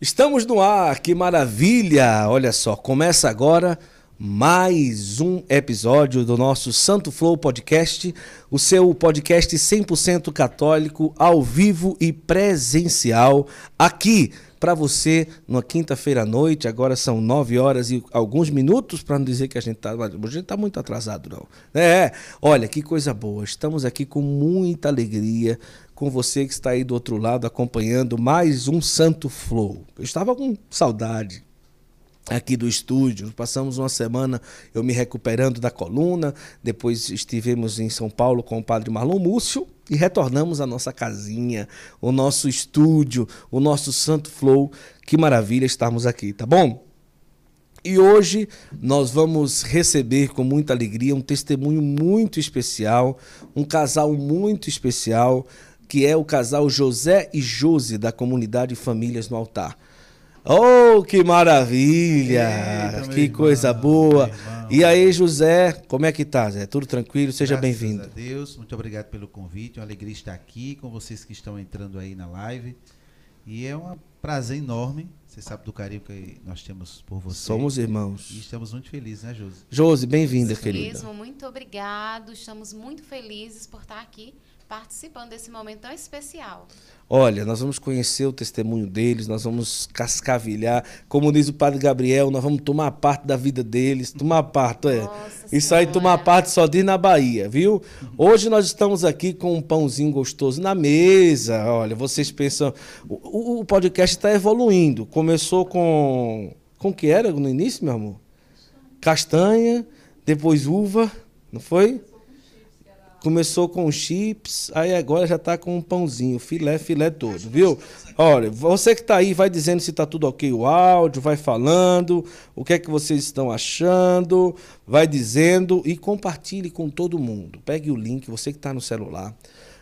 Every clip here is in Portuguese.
Estamos no ar, que maravilha! Olha só, começa agora mais um episódio do nosso Santo Flow Podcast, o seu podcast 100% católico, ao vivo e presencial, aqui para você, numa quinta-feira à noite. Agora são 9 horas e alguns minutos, para não dizer que a gente tá muito atrasado, não. É, olha, que coisa boa, estamos aqui com muita alegria, com você que está aí do outro lado acompanhando mais um Santo Flow. Eu estava com saudade aqui do estúdio, passamos uma semana eu me recuperando da coluna, depois estivemos em São Paulo com o Padre Marlon Múcio e retornamos à nossa casinha, o nosso estúdio, o nosso Santo Flow. Que maravilha estarmos aqui, tá bom? E hoje nós vamos receber com muita alegria um testemunho muito especial, um casal muito especial, que é o casal José e Josi, da Comunidade Famílias no Altar. Oh, que maravilha! Eita, que coisa boa! E aí, José, como é que tá, Zé? Tudo tranquilo? Seja bem-vindo. Graças a Deus, muito obrigado pelo convite, é uma alegria estar aqui com vocês que estão entrando aí na live. E é um prazer enorme, você sabe do carinho que nós temos por você. Somos irmãos. E estamos muito felizes, né, Josi? Josi, bem-vinda, querida. Mesmo, muito obrigado, estamos muito felizes por estar aqui, participando desse momento tão especial. Olha, nós vamos conhecer o testemunho deles, nós vamos cascavilhar, como diz o Padre Gabriel, nós vamos tomar parte da vida deles, tomar parte, é. Isso aí, tomar parte só diz na Bahia, viu? Hoje nós estamos aqui com um pãozinho gostoso na mesa. Olha, vocês pensam, o podcast está evoluindo, começou com o que era no início, meu amor? Castanha, depois uva, não foi? Começou com chips, aí agora já está com um pãozinho, filé todo, viu? Olha, você que está aí, vai dizendo se está tudo ok o áudio, vai falando, o que é que vocês estão achando, vai dizendo e compartilhe com todo mundo. Pegue o link, você que está no celular,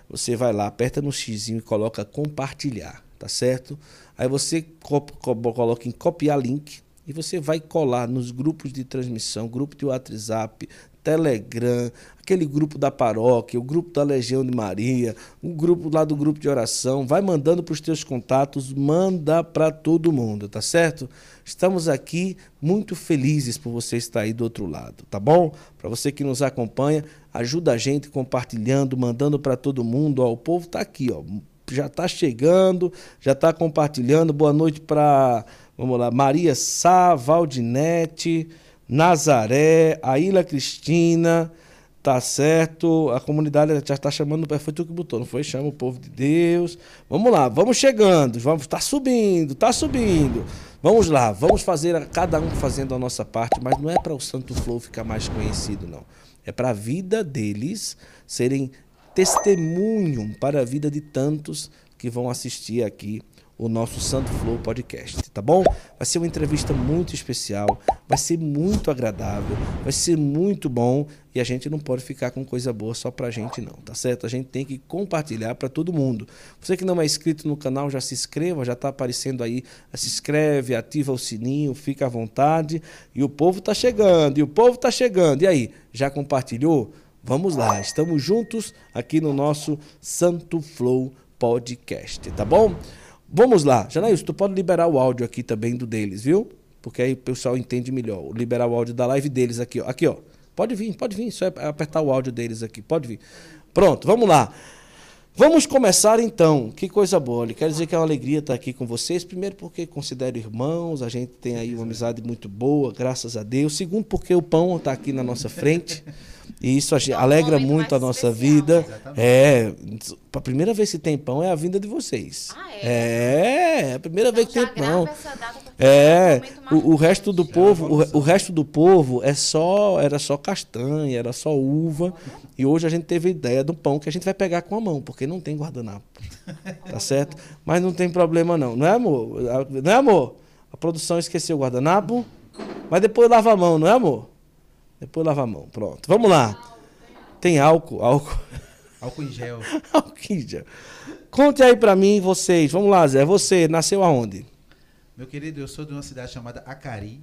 você vai lá, aperta no xizinho e coloca compartilhar, tá certo? Aí você coloca em copiar link e você vai colar nos grupos de transmissão, grupo de WhatsApp, Telegram, aquele grupo da paróquia, o grupo da Legião de Maria, o grupo lá do grupo de oração, vai mandando para os teus contatos, manda para todo mundo, tá certo? Estamos aqui muito felizes por você estar aí do outro lado, tá bom? Para você que nos acompanha, ajuda a gente compartilhando, mandando para todo mundo, ó, o povo tá aqui, ó, já tá chegando, já tá compartilhando. Boa noite para, vamos lá, Maria Sá, Valdinete, Nazaré, a Ilha Cristina, tá certo? A comunidade já está chamando, foi tu que botou, não foi? Chama o povo de Deus. Vamos lá, vamos chegando, tá subindo. Vamos lá, vamos fazer, cada um fazendo a nossa parte, mas não é para o Santo Flow ficar mais conhecido, não. É para a vida deles serem testemunho para a vida de tantos que vão assistir aqui o nosso Santo Flow Podcast, tá bom? Vai ser uma entrevista muito especial, vai ser muito agradável, vai ser muito bom, e a gente não pode ficar com coisa boa só pra gente não, tá certo? A gente tem que compartilhar para todo mundo. Você que não é inscrito no canal, já se inscreva, já tá aparecendo aí, se inscreve, ativa o sininho, fica à vontade, e o povo tá chegando, e aí, já compartilhou? Vamos lá, estamos juntos aqui no nosso Santo Flow Podcast, tá bom? Vamos lá, Janaílson, tu pode liberar o áudio aqui também do deles, viu? Porque aí o pessoal entende melhor, liberar o áudio da live deles aqui, ó. Aqui, ó. Pode vir, só apertar o áudio deles aqui, pode vir. Pronto, vamos lá. Vamos começar então, que coisa boa, olha, quero dizer que é uma alegria estar aqui com vocês, primeiro porque considero irmãos, a gente tem aí uma amizade muito boa, graças a Deus, segundo porque o pão está aqui na nossa frente, e isso alegra muito a nossa vida. Exatamente. É, a primeira vez que tem pão é a vinda de vocês. Ah, é? É, a primeira então, vez que tem pão. É, o resto do povo, o resto do povo era só castanha, era só uva, e hoje a gente teve a ideia do pão que a gente vai pegar com a mão, porque não tem guardanapo, tá certo? Mas não tem problema não, não é, amor? Não é, amor? A produção esqueceu o guardanapo, mas depois lava a mão, não é, amor? Depois lava a mão, pronto. Vamos lá. Tem álcool. Álcool em gel. Álcool em gel. Conte aí pra mim, vocês. Vamos lá, Zé. Você nasceu aonde? Meu querido, eu sou de uma cidade chamada Acari.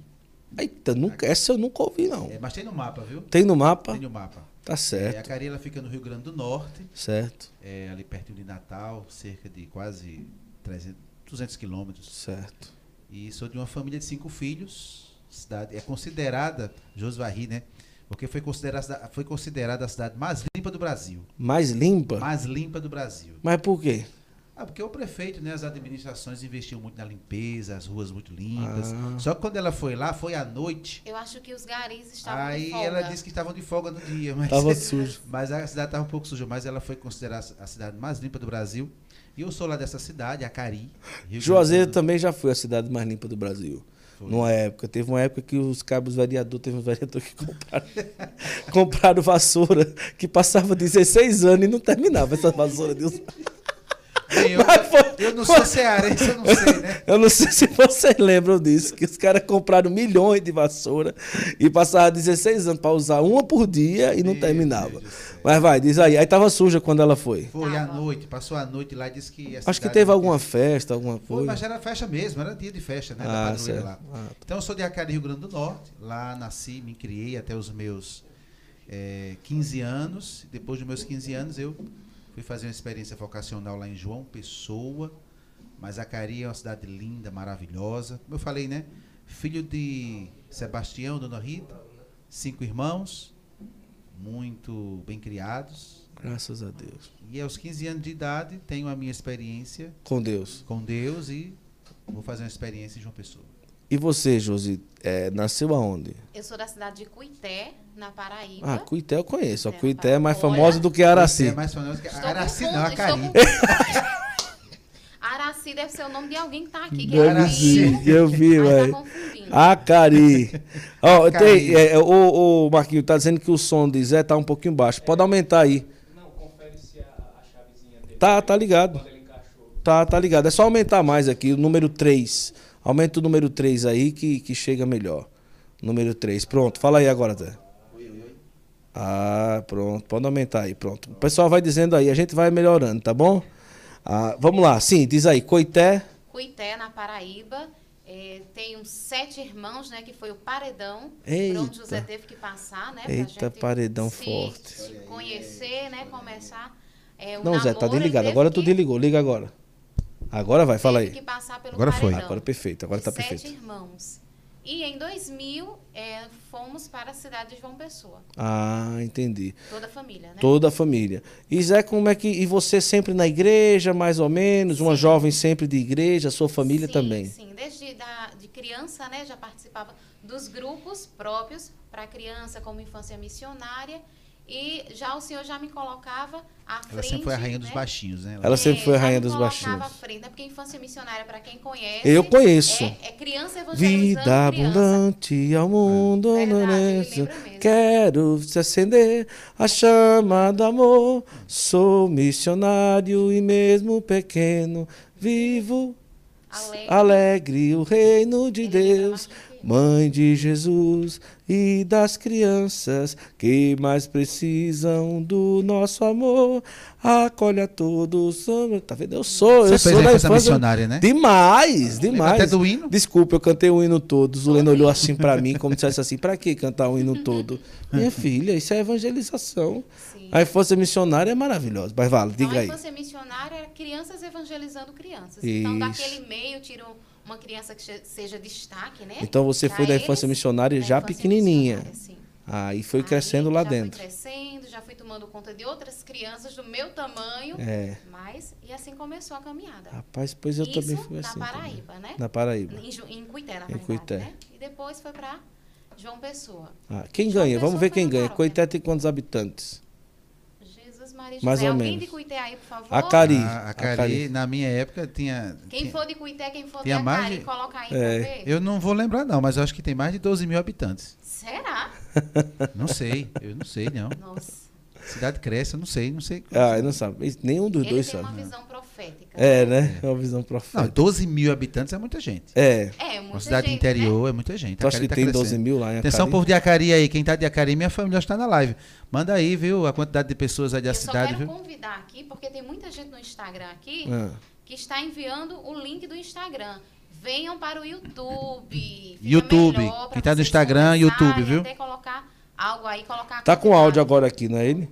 Eita, nunca, essa eu nunca ouvi, não. É, mas tem no mapa, viu? Tem no mapa? Tem no mapa. Tá certo. É, Acari, ela fica no Rio Grande do Norte. Certo. É, ali perto de Natal, cerca de quase 200 quilômetros. Certo. E sou de uma família de 5 filhos. Cidade é considerada, Josvarri, né? Porque foi considerada a cidade mais limpa do Brasil. Mais limpa? Mais limpa do Brasil. Mas por quê? Ah, porque o prefeito, né, as administrações investiam muito na limpeza, as ruas muito limpas. Ah. Só que quando ela foi lá, foi à noite. Eu acho que os garis estavam de folga. Aí ela disse que estavam de folga no dia. Mas tava sujo. Mas a cidade estava um pouco suja, mas ela foi considerada a cidade mais limpa do Brasil. E eu sou lá dessa cidade, Acari. Juazeiro também já foi a cidade mais limpa do Brasil. Foi. Numa época. Teve uma época que os cabos vereadores, teve um vereador que compraram vassoura, que passava 16 anos e não terminava essa vassoura. Deus. Eu não sou cearense, eu não sei, né? Eu não sei se vocês lembram disso, que os caras compraram milhões de vassoura e passavam 16 anos para usar uma por dia e não terminava. Mas vai, diz aí. Aí tava suja quando ela foi. Foi à noite, passou a noite lá e disse que... Acho que teve alguma festa, alguma coisa. Foi, mas era festa mesmo, era dia de festa, né? Da padroeira lá. Então eu sou de Acari, Rio Grande do Norte. Lá nasci, me criei até os meus 15 anos. Depois dos meus 15 anos eu... fui fazer uma experiência vocacional lá em João Pessoa, mas Acari é uma cidade linda, maravilhosa. Como eu falei, né? Filho de Sebastião, Dona Rita, 5 irmãos, muito bem criados. Graças a Deus. E aos 15 anos de idade tenho a minha experiência... com Deus. Com Deus, e vou fazer uma experiência em João Pessoa. E você, Josi, nasceu aonde? Eu sou da cidade de Cuité, na Paraíba. Ah, Cuité eu conheço. Cuité é mais famosa do que Araci. É mais famosa que Araci, não, Acari. Araci deve ser o nome de alguém que está aqui. Que é Araci. Eu vi, velho. Tá confundindo. Acari. Ó, tem, o Marquinho está dizendo que o som de Zé está um pouquinho baixo. Pode aumentar aí. Não, confere se a chavezinha dele. Tá ligado. Tá ligado. É só aumentar mais aqui, o número 3. Aumenta o número 3 aí que chega melhor. Número 3. Pronto, fala aí agora, Zé. Ah, pronto. Pode aumentar aí, pronto. O pessoal vai dizendo aí, a gente vai melhorando, tá bom? Ah, vamos lá, sim, diz aí, Cuité. Cuité, na Paraíba. Tem uns 7 irmãos, né? Que foi o paredão. Eita. Por onde José teve que passar, né? Pra eita, gente paredão se forte. Conhecer, né? Começar. Não, Zé, tá desligado. Agora tu desligou, liga agora. Agora vai, fala aí. Teve que passar pelo agora paredão. Foi. Agora perfeito, agora tá perfeito. 7 irmãos. E em 2000, fomos para a cidade de João Pessoa. Ah, entendi. Toda a família, né? Toda a família. E Zé, como é que... E você sempre na igreja, mais ou menos? Sim. Uma jovem sempre de igreja, sua família sim, também? Sim, desde de criança, né? Já participava dos grupos próprios para criança, como Infância Missionária. E já o senhor já me colocava à frente. Ela sempre foi a rainha, né, dos baixinhos, né? Ela sempre foi a rainha dos baixinhos. À frente, né? Porque Infância Missionária, para quem conhece... Eu conheço. É criança evangelizando. Vida abundante ao mundo. Verdade, quero se acender a chama do amor. Sou missionário e mesmo pequeno vivo alegre o reino de Deus. Mãe de Jesus e das crianças que mais precisam do nosso amor, acolhe a todos. Tá vendo? Eu sou da infância missionária, né? Demais, demais. Até do hino? Desculpa, eu cantei o hino todos. O Leno olhou assim pra mim, como se dissesse assim, pra que cantar o hino todo? Minha filha, isso é evangelização. Sim. A infância missionária é maravilhosa. Mas vale, diga aí. A infância missionária é crianças evangelizando crianças. Isso. Então, daquele meio, tiram... uma criança que seja destaque, né? Então você pra foi da infância missionária já pequenininha. Aí foi crescendo lá dentro. Já fui crescendo, já fui tomando conta de outras crianças do meu tamanho. É. Mas, e assim começou a caminhada. Rapaz, pois eu também fui assim. Na Paraíba, também. Né? Na Paraíba. Em Cuité, na verdade, né? E depois foi para João Pessoa. Ah, quem João ganha? Pessoa vamos ver quem ganha. Carol, Cuité tem quantos habitantes? Mais ou menos. Alguém de Cuité aí, por favor? Acari. Acari, na minha época, tinha... Quem for de Cuité, quem for de Acari, coloca aí também. Eu não vou lembrar, não, mas eu acho que tem mais de 12 mil habitantes. Será? Não sei, eu não sei, não. Nossa. Cidade cresce, eu não sei. Ah, eu não sabe. Nenhum dos dois sabe. Ele tem uma visão profética. É, né? É uma visão profética. Não, 12 mil habitantes é muita gente. É muita gente. Uma cidade interior é muita gente. Eu acho que tem 12 mil lá em Acari. Atenção, povo de Acari aí. Quem tá de Acari, minha família está na live. Manda aí, viu, a quantidade de pessoas aí da cidade. Eu só quero convidar aqui, porque tem muita gente no Instagram aqui que está enviando o link do Instagram. Venham para o YouTube. YouTube. Quem tá no Instagram, YouTube, viu? Até colocar... algo aí, colocar... Tá com áudio agora aqui, não é ele?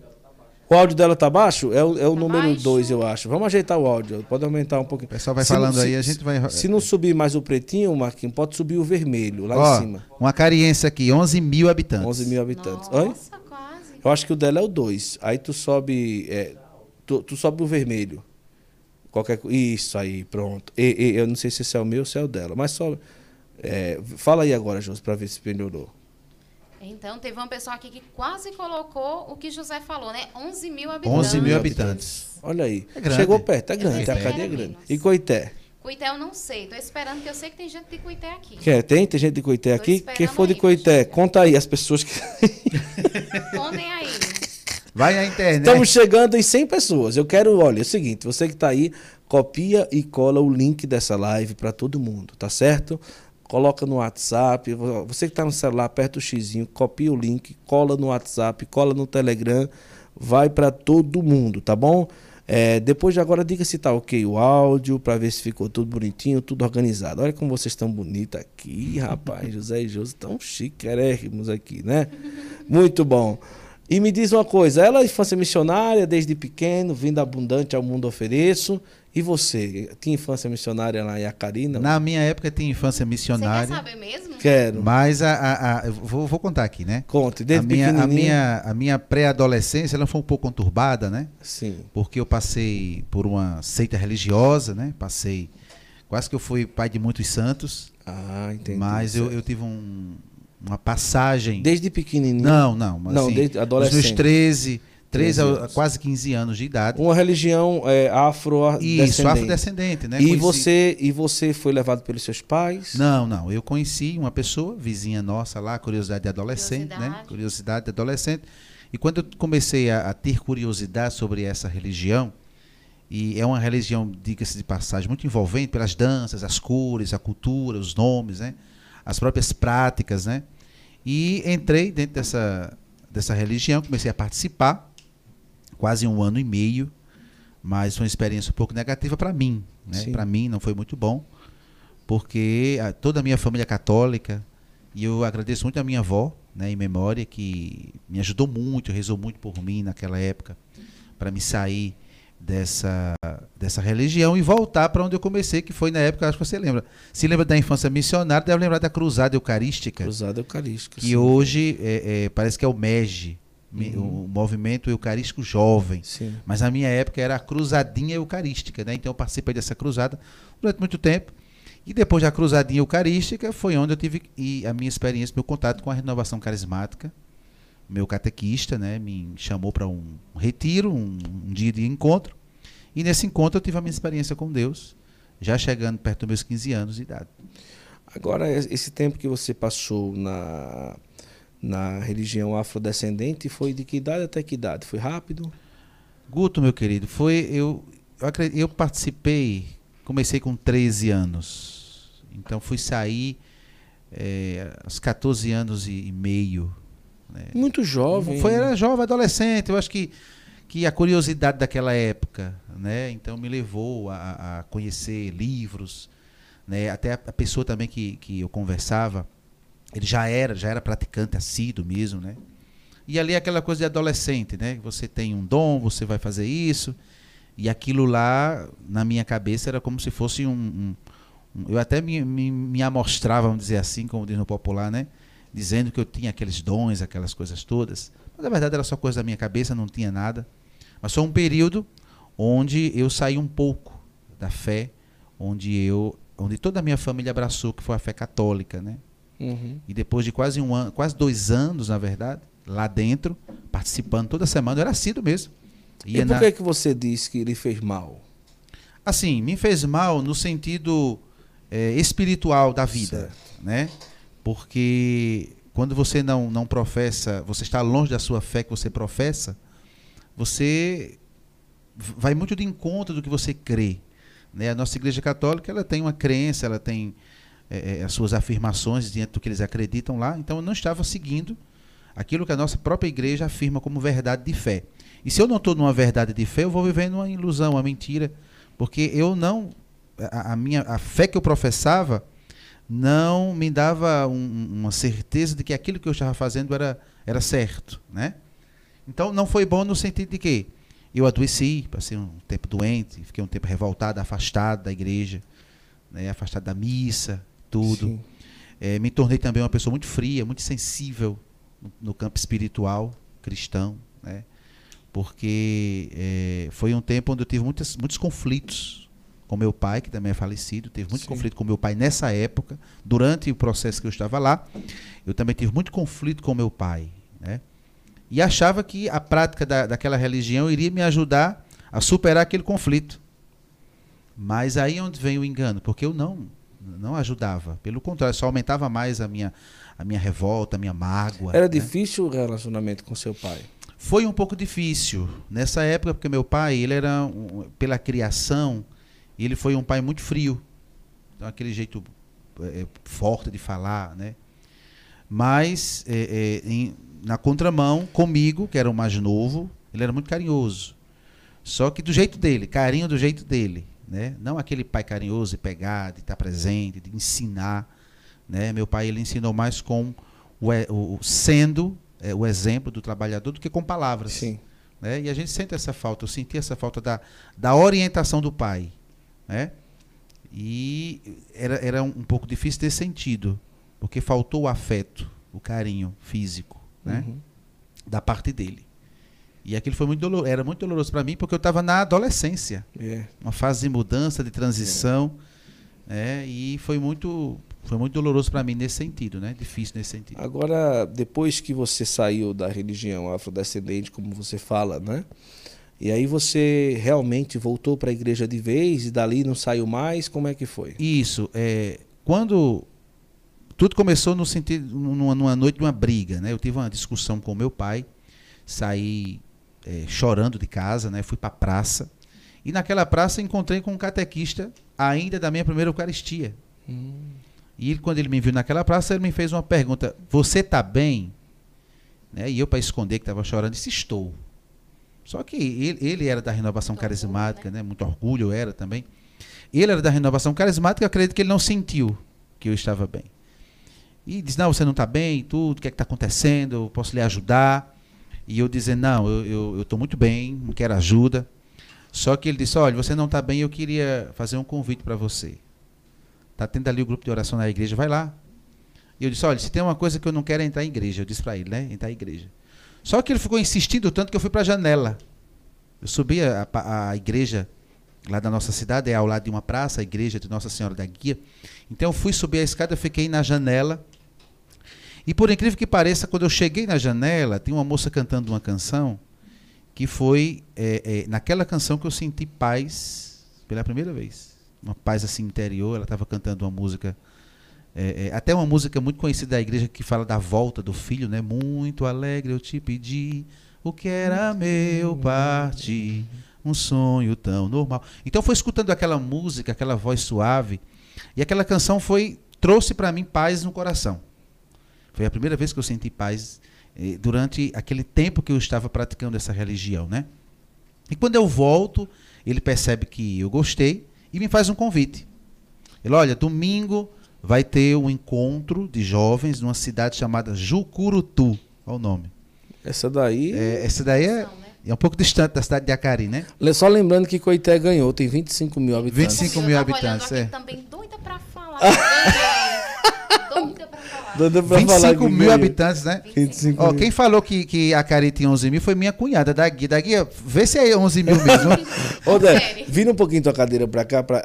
O áudio dela tá baixo? É o número 2, eu acho. Vamos ajeitar o áudio. Pode aumentar um pouquinho. O pessoal vai falando aí, a gente vai... Se não subir mais o pretinho, Marquinhos, pode subir o vermelho, lá em cima. Uma cariense aqui, 11 mil habitantes. 11 mil habitantes. Nossa, oi? Quase. Eu acho que o dela é o 2. Aí tu sobe... Tu sobe o vermelho. Isso aí, pronto. Eu não sei se esse é o meu ou se é o dela, mas sobe... fala aí agora, José, para ver se melhorou. Então, teve uma pessoa aqui que quase colocou o que José falou, né? 11 mil habitantes. 11 mil habitantes. Olha aí. É grande. Chegou perto, é grande. A cadeia é grande. E Cuité? Cuité eu não sei. Estou esperando, porque eu sei que tem gente de Cuité aqui. Tem gente de Cuité aqui? Quem for de Cuité, conta aí as pessoas que... Contem aí. Vai na internet. Estamos chegando em 100 pessoas. Eu quero, olha, é o seguinte, você que está aí, copia e cola o link dessa live para todo mundo, tá certo? Coloca no WhatsApp, você que está no celular, aperta o xizinho, copia o link, cola no WhatsApp, cola no Telegram, vai para todo mundo, tá bom? Depois de agora, diga se tá ok o áudio, para ver se ficou tudo bonitinho, tudo organizado. Olha como vocês estão bonitos aqui, rapaz, José e Josi estão chiquérrimos aqui, né? Muito bom. E me diz uma coisa, ela é infância missionária desde pequeno, vinda abundante ao mundo ofereço. E você, tinha infância missionária lá em Acari? Na minha época tinha infância missionária. Você quer saber mesmo? Quero. Mas vou contar aqui, né? Conte, desde pequenininho. A minha pré-adolescência, ela foi um pouco conturbada, né? Sim. Porque eu passei por uma seita religiosa, né? Passei, quase que eu fui pai de muitos santos. Ah, entendi. Mas eu tive uma passagem... Desde pequenininho? Não. Mas, não, assim, desde adolescente. Dos 13 a quase 15 anos de idade. Uma religião afrodescendente. Isso, afrodescendente, né? E você foi levado pelos seus pais? Não. Eu conheci uma pessoa, vizinha nossa lá, curiosidade de adolescente, né? Curiosidade de adolescente. E quando eu comecei a ter curiosidade sobre essa religião, e é uma religião, diga-se de passagem, muito envolvente pelas danças, as cores, a cultura, os nomes, né? As próprias práticas, né? E entrei dentro dessa religião, comecei a participar. Quase um ano e meio, mas foi uma experiência um pouco negativa para mim, né? Para mim não foi muito bom, porque toda a minha família é católica, e eu agradeço muito a minha avó, né, em memória, que me ajudou muito, rezou muito por mim naquela época, para me sair dessa religião e voltar para onde eu comecei, que foi na época, acho que você lembra. Se lembra da infância missionária, deve lembrar da Cruzada Eucarística. Cruzada Eucarística. Que sim. Hoje parece que é o MEG. O movimento eucarístico jovem. Sim. Mas na minha época era a cruzadinha eucarística, né? Então eu participei dessa cruzada durante muito tempo. E depois da cruzadinha eucarística foi onde eu tive a minha experiência, meu contato com a renovação carismática. Meu catequista, né, me chamou para um retiro, um dia de encontro. E nesse encontro eu tive a minha experiência com Deus, já chegando perto dos meus 15 anos de idade. Agora, esse tempo que você passou na religião afrodescendente, foi de que idade até que idade? Foi rápido? Guto, meu querido, eu participei, comecei com 13 anos, então fui sair aos 14 anos e meio. Né? Muito jovem. Era jovem, adolescente, eu acho que a curiosidade daquela época, né? Então me levou a conhecer livros, né? Até a pessoa também que eu conversava, ele já era praticante assíduo mesmo, né? E ali é aquela coisa de adolescente, né? Você tem um dom, você vai fazer isso. E aquilo lá, na minha cabeça, era como se fosse eu até me amostrava, vamos dizer assim, como diz no popular, né? Dizendo que eu tinha aqueles dons, aquelas coisas todas. Mas, na verdade, era só coisa da minha cabeça, não tinha nada. Mas foi um período onde eu saí um pouco da fé, onde toda a minha família abraçou, que foi a fé católica, né? Uhum. E depois de quase um ano, quase 2 anos, na verdade, lá dentro, participando toda semana, eu era assíduo mesmo. E por que você disse que ele fez mal? Assim, me fez mal no sentido espiritual da vida, certo, né? Porque quando você não professa, você está longe da sua fé que você professa, você vai muito de encontro do que você crê, né? A nossa Igreja Católica, ela tem uma crença, ela tem as suas afirmações diante do que eles acreditam lá. Então eu não estava seguindo aquilo que a nossa própria igreja afirma como verdade de fé. E se eu não estou numa verdade de fé, eu vou vivendo uma ilusão, uma mentira, porque eu não... A fé que eu professava não me dava uma certeza de que aquilo que eu estava fazendo era certo, né? Então, não foi bom no sentido de que eu adoeci, passei um tempo doente, fiquei um tempo revoltado, afastado da igreja, né, afastado da missa, tudo. Me tornei também uma pessoa muito fria, muito sensível no campo espiritual, cristão, né, porque foi um tempo onde eu tive muitos conflitos com meu pai, que também é falecido, teve muito conflito com meu pai nessa época, durante o processo que eu estava lá, eu também tive muito conflito com meu pai, né? E achava que a prática daquela religião iria me ajudar a superar aquele conflito. Mas aí onde vem o engano, porque eu não ajudava, pelo contrário, só aumentava mais a minha revolta, a minha mágoa. Era, né, difícil o relacionamento com seu pai? Foi um pouco difícil nessa época, porque meu pai, ele era, pela criação, ele foi um pai muito frio. Então, aquele jeito forte de falar, né? Mas, na contramão, comigo, que era o mais novo, ele era muito carinhoso. Só que do jeito dele, carinho do jeito dele, né? Não aquele pai carinhoso de pegar, de estar presente, de ensinar, né? Meu pai, ele ensinou mais com o exemplo do trabalhador do que com palavras. Sim. Né? E a gente sente essa falta, eu senti essa falta da orientação do pai, né? E era um pouco difícil desse sentido, porque faltou o afeto, o carinho físico, né? Uhum. Da parte dele. E aquilo foi era muito doloroso para mim, porque eu estava na adolescência, uma fase de mudança, de transição, né? E foi muito doloroso para mim nesse sentido, né? Difícil nesse sentido. Agora, depois que você saiu da religião afrodescendente, como você fala, né? E aí você realmente voltou para a igreja de vez e dali não saiu mais? Como é que foi? Isso. Quando tudo começou no sentido, numa noite de uma briga, né? Eu tive uma discussão com meu pai, saí chorando de casa, né? Fui para a praça. E naquela praça encontrei com um catequista ainda da minha primeira Eucaristia. E quando ele me viu naquela praça, ele me fez uma pergunta: você está bem? Né? E eu, para esconder que estava chorando, disse: estou. Só que ele era da Renovação Carismática, né? Muito orgulho eu era também. Ele era da Renovação Carismática, eu acredito que ele não sentiu que eu estava bem. E disse: não, você não está bem, tudo, o que é que está acontecendo, eu posso lhe ajudar? E eu dizendo: não, eu estou muito bem, não quero ajuda. Só que ele disse: olha, você não está bem, eu queria fazer um convite para você. Está tendo ali o grupo de oração na igreja, vai lá. E eu disse: olha, se tem uma coisa que eu não quero é entrar em igreja. Eu disse para ele, né? Entrar em igreja. Só que ele ficou insistindo tanto que eu fui para a janela. Eu subi a igreja lá da nossa cidade, é ao lado de uma praça, a igreja de Nossa Senhora da Guia. Então eu fui subir a escada, fiquei na janela. E por incrível que pareça, quando eu cheguei na janela, tem uma moça cantando uma canção, que foi naquela canção que eu senti paz pela primeira vez. Uma paz assim interior. Ela estava cantando uma música, até uma música muito conhecida da igreja, que fala da volta do filho, né? Muito alegre eu te pedi, o que era meu partir, um sonho tão normal. Então foi escutando aquela música, aquela voz suave, e aquela canção trouxe para mim paz no coração. Foi a primeira vez que eu senti paz durante aquele tempo que eu estava praticando essa religião, né? E quando eu volto, ele percebe que eu gostei e me faz um convite. Ele: olha, domingo vai ter um encontro de jovens numa cidade chamada Jucurutu. Olha o nome. Essa daí... É um pouco distante da cidade de Acari, né? Só lembrando que Coité ganhou, tem 25 mil habitantes. 25 mil habitantes, também doida pra falar. Doida pra falar. 25 mil habitantes, né? 25 mil. Quem falou que Acari tinha 11 mil foi minha cunhada, da Guia. Da Guia, vê se é 11 mil mesmo. Ô, Dé, vira um pouquinho tua cadeira pra cá, pra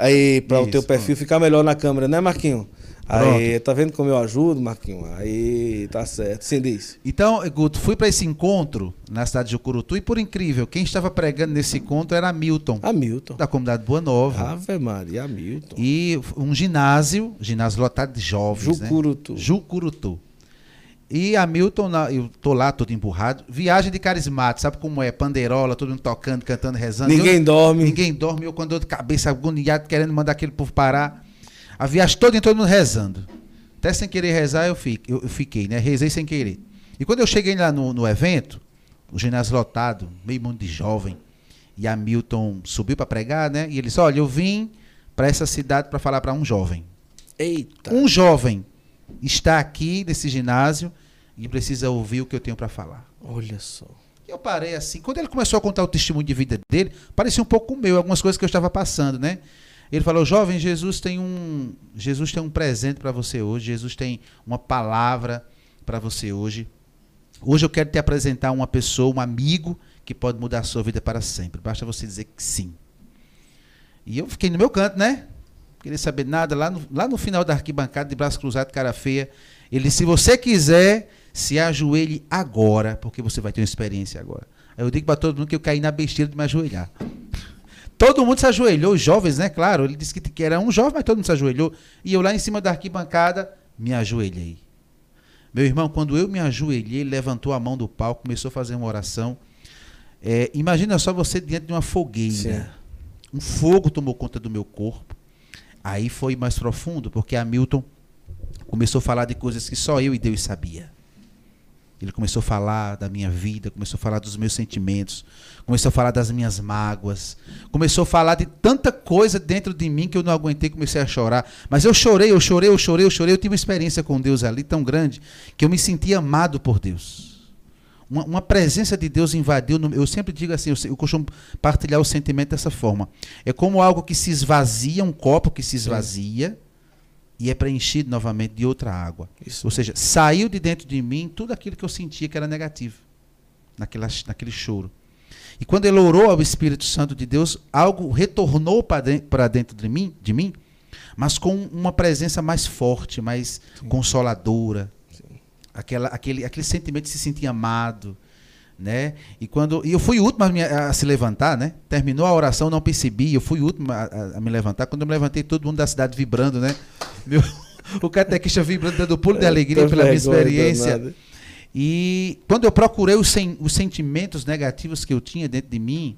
o teu perfil ficar melhor na câmera, né, Marquinho? Pronto. Aí, tá vendo como eu ajudo, Marquinho? Aí, tá certo. Sim, diz. Então, Guto, fui pra esse encontro na cidade de Jucurutu e, por incrível, quem estava pregando nesse encontro era Milton. A Milton. Da Comunidade Boa Nova. Ave Maria, a Milton. E um ginásio lotado de jovens, Jucurutu. Né? Jucurutu. E a Milton, eu tô lá todo emburrado, viagem de carismático, sabe como é? Pandeirola, todo mundo tocando, cantando, rezando. Ninguém dorme. Eu com dor de cabeça, agoniado, querendo mandar aquele povo parar. A viagem toda e todo mundo rezando. Até sem querer rezar eu fiquei, né? Rezei sem querer. E quando eu cheguei lá no evento, o ginásio lotado, meio mundo de jovem, e a Milton subiu para pregar, né? E ele disse: olha, eu vim para essa cidade para falar para um jovem. Eita! Um jovem está aqui nesse ginásio e precisa ouvir o que eu tenho para falar. Olha só. Eu parei assim. Quando ele começou a contar o testemunho de vida dele, parecia um pouco o meu, algumas coisas que eu estava passando, né? Ele falou: jovem, Jesus tem um presente para você hoje, Jesus tem uma palavra para você hoje. Hoje eu quero te apresentar uma pessoa, um amigo, que pode mudar a sua vida para sempre. Basta você dizer que sim. E eu fiquei no meu canto, né? Não queria saber nada. Lá no final da arquibancada, de braço cruzado, cara feia, ele disse: se você quiser, se ajoelhe agora, porque você vai ter uma experiência agora. Aí eu digo para todo mundo que eu caí na besteira de me ajoelhar. Todo mundo se ajoelhou, os jovens, né? Claro, ele disse que era um jovem, mas todo mundo se ajoelhou. E eu lá em cima da arquibancada, me ajoelhei. Meu irmão, quando eu me ajoelhei, ele levantou a mão do palco, começou a fazer uma oração. Imagina só você diante de uma fogueira. Sim. Um fogo tomou conta do meu corpo. Aí foi mais profundo, porque a Milton começou a falar de coisas que só eu e Deus sabia. Ele começou a falar da minha vida, começou a falar dos meus sentimentos, começou a falar das minhas mágoas, começou a falar de tanta coisa dentro de mim que eu não aguentei, comecei a chorar. Mas eu chorei. Eu tive uma experiência com Deus ali tão grande que eu me senti amado por Deus. Uma presença de Deus invadiu. Eu sempre digo assim, eu costumo partilhar o sentimento dessa forma. É como algo que se esvazia, um copo que se esvazia. E é preenchido novamente de outra água. Isso. Ou seja, saiu de dentro de mim tudo aquilo que eu sentia que era negativo, naquele choro. E quando ele orou ao Espírito Santo de Deus, algo retornou para dentro de mim, mas com uma presença mais forte, mais Sim. consoladora. Sim. Aquele sentimento de se sentir amado. Né? E eu fui o último a se levantar, né? Terminou a oração, não percebi. Eu fui o último a me levantar. Quando eu me levantei, todo mundo da cidade vibrando, né? O catequista vibrando, dando pulo de alegria pela minha experiência. E quando eu procurei os sentimentos negativos que eu tinha dentro de mim,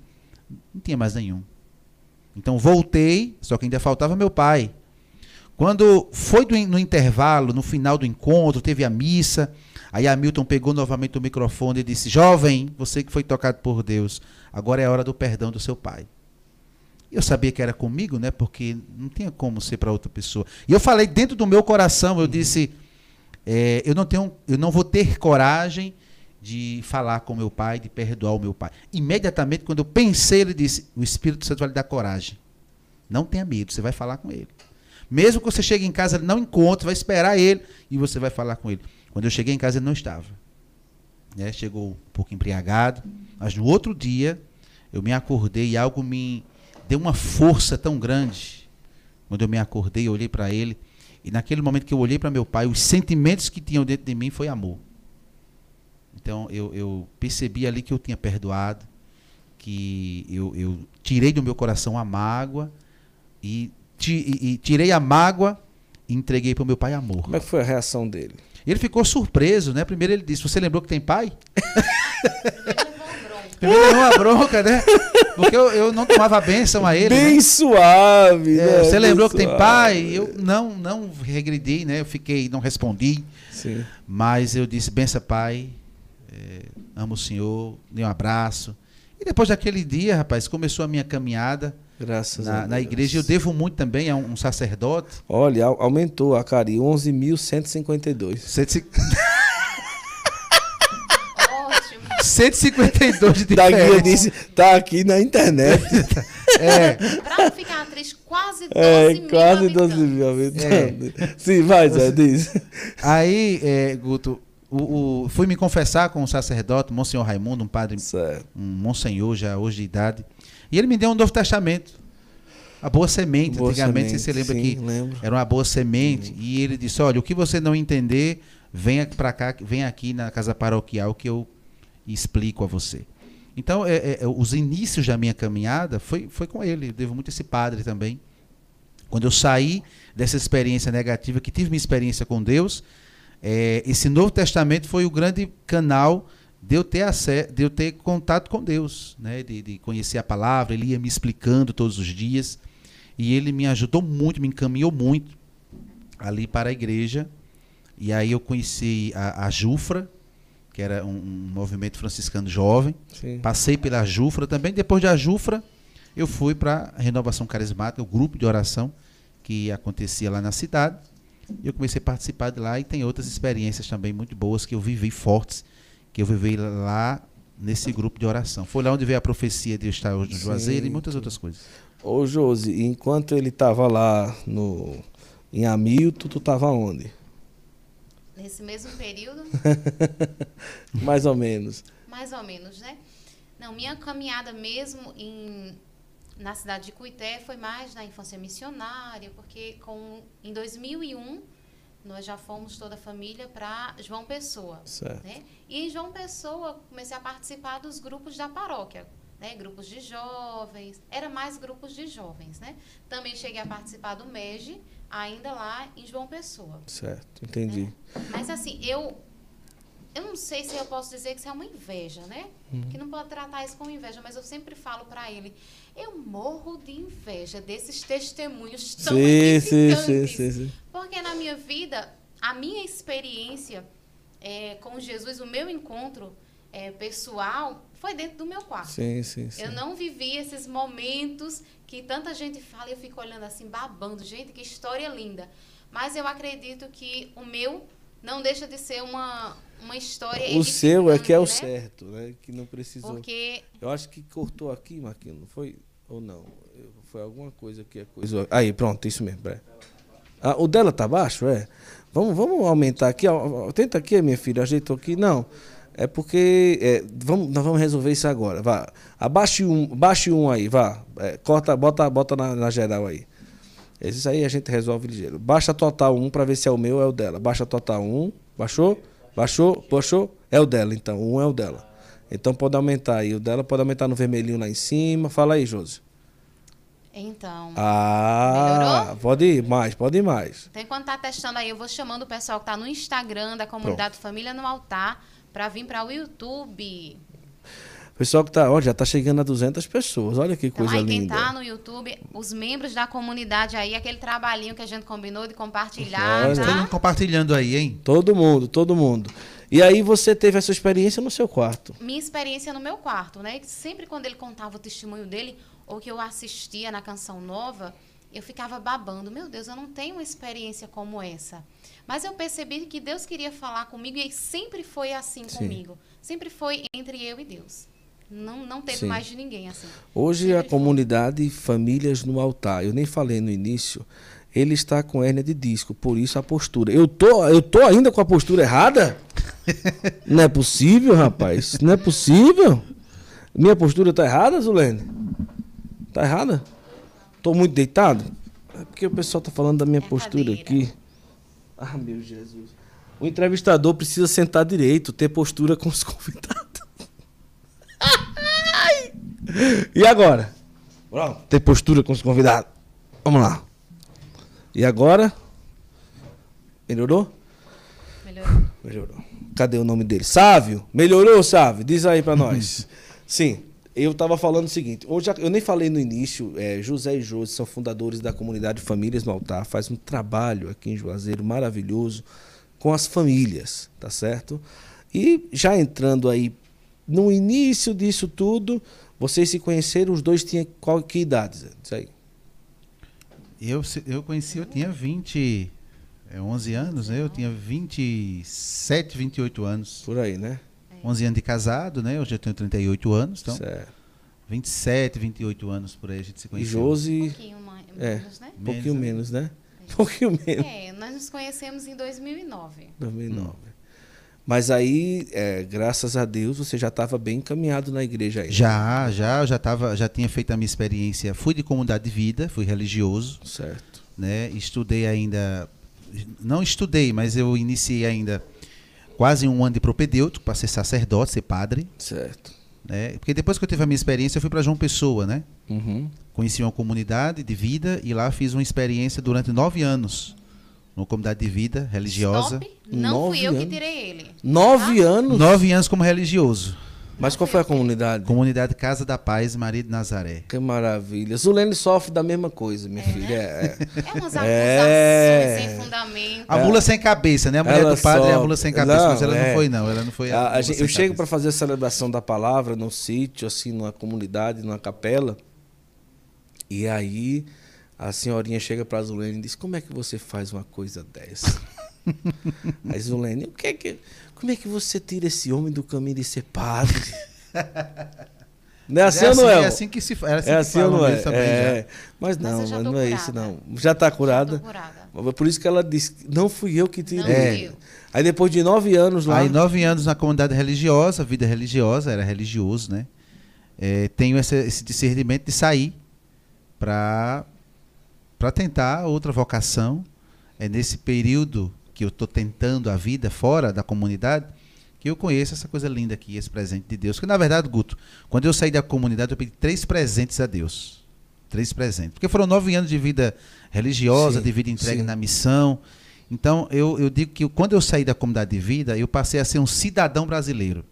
não tinha mais nenhum. Então voltei, só que ainda faltava meu pai. Quando foi no intervalo, no final do encontro, teve a missa. Aí a Milton pegou novamente o microfone e disse: jovem, você que foi tocado por Deus, agora é a hora do perdão do seu pai. Eu sabia que era comigo, né? Porque não tinha como ser para outra pessoa. E eu falei dentro do meu coração, eu disse, eu não vou ter coragem de falar com meu pai, de perdoar o meu pai. Imediatamente, quando eu pensei, ele disse: o Espírito Santo vai lhe dar coragem. Não tenha medo, você vai falar com ele. Mesmo que você chegue em casa, ele não encontre, vai esperar ele e você vai falar com ele. Quando eu cheguei em casa, ele não estava. Né? Chegou um pouco embriagado. Mas no outro dia, eu me acordei e algo me deu uma força tão grande. Quando eu me acordei, eu olhei para ele. E naquele momento que eu olhei para meu pai, os sentimentos que tinham dentro de mim foi amor. Então, eu percebi ali que eu tinha perdoado. Que eu tirei do meu coração a mágoa. E tirei a mágoa e entreguei para o meu pai amor. Como é que foi a reação dele? Ele ficou surpreso, né? Primeiro ele disse: você lembrou que tem pai? Primeiro levou uma bronca, né? Porque eu não tomava a bênção a ele. Bem, né? Suave. Né? Você bem lembrou suave. Que tem pai? Eu não regredi, né? Eu fiquei, não respondi. Sim. Mas eu disse: bença, pai. Amo o senhor. Dei um abraço. E depois daquele dia, rapaz, começou a minha caminhada. Graças a Deus. Na igreja, eu devo muito também a um sacerdote. Olha, aumentou, Acari, 11.152. 152 de diferença. Daqui eu disse, tá aqui na internet. Pra ficar atriz, quase 12 mil. Quase 12 mil habitantes. Sim, vai, Zé, diz. Aí, Guto, fui me confessar com um sacerdote, Monsenhor Raimundo, um padre, certo. Um monsenhor já hoje de idade. E ele me deu um Novo Testamento, a boa semente. Boa antigamente, semente, você se lembra, sim, que lembro. Era uma boa semente. Sim. E ele disse: olha, o que você não entender, venha para cá, venha aqui na casa paroquial que eu explico a você. Então, os inícios da minha caminhada foi com ele. Eu devo muito a esse padre também. Quando eu saí dessa experiência negativa, que tive minha experiência com Deus, esse Novo Testamento foi o grande canal de eu ter contato com Deus, né? de conhecer a palavra. Ele ia me explicando todos os dias, e ele me ajudou muito, me encaminhou muito ali para a igreja. E aí eu conheci a Jufra, que era um movimento franciscano jovem. Sim. Passei pela Jufra também. Depois da Jufra, eu fui para a Renovação Carismática, o grupo de oração que acontecia lá na cidade. Eu comecei a participar de lá, e tem outras experiências também muito boas que eu vivi, fortes, que eu vivi lá nesse grupo de oração. Foi lá onde veio a profecia de estar hoje no Juazeiro e muitas outras coisas. Ô Josi, enquanto ele estava lá no, em Hamilton, tu estava onde? Nesse mesmo período? Mais ou menos. Mais ou menos, né? Não, minha caminhada mesmo na cidade de Cuité foi mais na Infância Missionária, porque em 2001 nós já fomos toda a família para João Pessoa. Certo. Né? E em João Pessoa comecei a participar dos grupos da paróquia, né? Grupos de jovens, era mais grupos de jovens, né? Também cheguei a participar do MEG, ainda lá em João Pessoa. Certo, entendi. Né? Mas assim, eu não sei se eu posso dizer que isso é uma inveja, né? Que não pode tratar isso como inveja, mas eu sempre falo para ele, eu morro de inveja desses testemunhos tão edificantes. Sim. Porque na minha vida, a minha experiência com Jesus, o meu encontro pessoal, foi dentro do meu quarto. Sim. Eu não vivi esses momentos que tanta gente fala e eu fico olhando assim, babando. Gente, que história linda. Mas eu acredito que o meu não deixa de ser uma história edificante. O seu é que é o certo, né? Que não precisou. Porque... Eu acho que cortou aqui, Marquinhos, não foi? Ou não? Foi alguma coisa que... Aí, pronto, isso mesmo. Ah, o dela tá baixo, é? Vamos aumentar aqui. Tenta aqui, minha filha, ajeitou aqui. Não, é porque... nós vamos resolver isso agora, vá. Abaixe um aí, vá. Corta, bota na geral aí. Esses aí a gente resolve ligeiro. Baixa total 1 para ver se é o meu ou é o dela. Baixa total 1. Baixou? É o dela, então. 1 é o dela. Então pode aumentar aí. O dela pode aumentar no vermelhinho lá em cima. Fala aí, Josi. Então. Ah, melhorou? Pode ir mais. Então, enquanto tá testando aí, eu vou chamando o pessoal que tá no Instagram da Comunidade Família no Altar para vir para o YouTube. Pessoal que tá, ó, já tá chegando a 200 pessoas. Olha que coisa linda. Quem tá no YouTube, os membros da comunidade aí, aquele trabalhinho que a gente combinou de compartilhar. Tá? Todo mundo compartilhando aí, hein? Todo mundo. E aí você teve essa experiência no seu quarto? Minha experiência no meu quarto, né? Sempre quando ele contava o testemunho dele, ou que eu assistia na Canção Nova, eu ficava babando. Meu Deus, eu não tenho uma experiência como essa. Mas eu percebi que Deus queria falar comigo e sempre foi assim comigo. Sempre foi entre eu e Deus. Não teve mais de ninguém assim. Hoje a comunidade Famílias no Altar, eu nem falei no início, ele está com hérnia de disco, por isso a postura. Eu tô ainda com a postura errada? Não é possível, rapaz. Não é possível. Minha postura tá errada, Zulene? Tá errada? Tô muito deitado? É porque o pessoal tá falando da minha postura aqui. Ah, meu Jesus. O entrevistador precisa sentar direito, ter postura com os convidados. E agora? Pronto. Ter postura com os convidados. Vamos lá. E agora? Melhorou? Melhorou. Cadê o nome dele? Sávio? Melhorou, Sávio? Diz aí pra nós. Sim, eu tava falando o seguinte. Hoje, eu nem falei no início, José e Josi são fundadores da comunidade Famílias no Altar. Faz um trabalho aqui em Juazeiro maravilhoso com as famílias, tá certo? E já entrando aí no início disso tudo... Vocês se conheceram, os dois tinham que idade? Isso aí. Eu conheci, eu tinha 11 anos, né? Eu tinha 27, 28 anos. Por aí, né? 11 anos de casado, né? Hoje eu tenho 38 anos, então. Certo. 27, 28 anos por aí a gente se conheceu. E Josi... Um pouquinho menos, né? Nós nos conhecemos em 2009. 2009. Mas aí, graças a Deus, você já estava bem encaminhado na igreja aí. Já tinha feito a minha experiência. Fui de comunidade de vida, fui religioso. Certo. Né? Estudei ainda, não estudei, mas eu iniciei ainda quase um ano de propedêutico para ser sacerdote, ser padre. Certo. Né? Porque depois que eu tive a minha experiência, eu fui para João Pessoa, né? Uhum. Conheci uma comunidade de vida e lá fiz uma experiência durante 9 anos. Uma comunidade de vida religiosa. Stop. Não fui eu que tirei ele. 9 anos? 9 anos como religioso. Mas qual foi a comunidade? Comunidade Casa da Paz, Maria de Nazaré. Que maravilha. Zulene sofre da mesma coisa, minha filha. É umas acusações sem fundamento. A bula sem cabeça, né? A mulher ela do padre é a bula sem cabeça, não, mas ela não foi, não. Ela não foi a gente, eu chego para fazer a celebração da palavra num sítio, assim, numa comunidade, numa capela. E aí... A senhorinha chega para a Zulene e diz, como é que você faz uma coisa dessa? Aí Zulene, como é que você tira esse homem do caminho de ser padre? Não é assim ou não é? É assim que se faz. É assim ou não é? É. Mas não, mas não é isso não. Já está curada? Por isso que ela disse, não fui eu que tirei. É. Aí depois de 9 anos lá... Aí 9 anos na comunidade religiosa, vida religiosa, era religioso, né? É, tenho esse discernimento de sair para tentar outra vocação. É nesse período que eu estou tentando a vida fora da comunidade, que eu conheço essa coisa linda aqui, esse presente de Deus. Que na verdade, Guto, quando eu saí da comunidade, eu pedi 3 presentes a Deus. 3 presentes. Porque foram 9 anos de vida religiosa, sim, de vida entregue, sim, na missão. Então, eu digo que quando eu saí da comunidade de vida, eu passei a ser um cidadão brasileiro.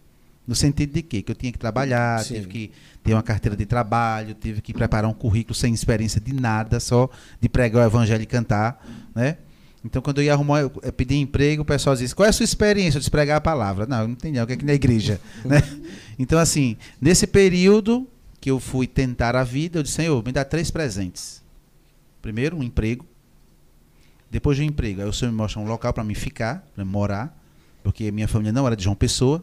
No sentido de quê? Que eu tinha que trabalhar, sim, tive que ter uma carteira de trabalho, tive que preparar um currículo sem experiência de nada, só de pregar o evangelho e cantar, né? Então, quando eu ia arrumar, eu pedi emprego, o pessoal disse, qual é a sua experiência? Eu disse, pregar a palavra. Não, eu não entendi, o que é que na igreja? Né? Então, assim, nesse período que eu fui tentar a vida, eu disse, Senhor, me dá 3 presentes. Primeiro, um emprego. Depois de um emprego, aí o Senhor me mostra um local para mim ficar, para morar, porque minha família não era de João Pessoa.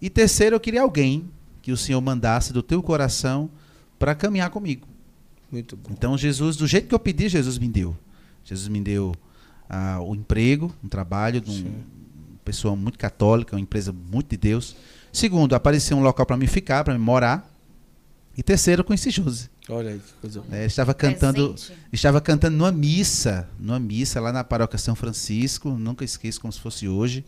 E terceiro, eu queria alguém que o Senhor mandasse do teu coração para caminhar comigo. Muito bom. Então, Jesus, do jeito que eu pedi, Jesus me deu. Jesus me deu o emprego, um trabalho de uma pessoa muito católica, uma empresa muito de Deus. Segundo, apareceu um local para mim ficar, para mim morar. E terceiro, eu conheci José. Olha aí, que coisa boa. Estava cantando numa missa lá na paróquia São Francisco, nunca esqueço como se fosse hoje.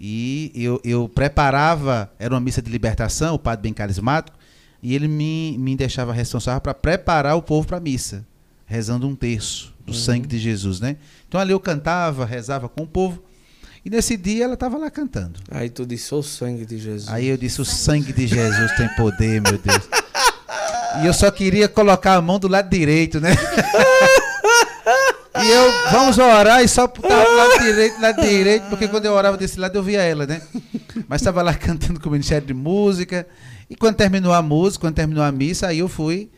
E eu preparava, era uma missa de libertação, o padre bem carismático, e ele me deixava responsável para preparar o povo para a missa, rezando um terço do sangue de Jesus, né? Então ali eu cantava, rezava com o povo, e nesse dia ela estava lá cantando. Aí tu disse, o sangue de Jesus. Aí eu disse, o sangue de Jesus tem poder, meu Deus. E eu só queria colocar a mão do lado direito, né? E eu, vamos orar, e só estava do lado direito, porque quando eu orava desse lado eu via ela, né? Mas estava lá cantando com o Ministério de Música, e quando terminou a missa, aí eu fui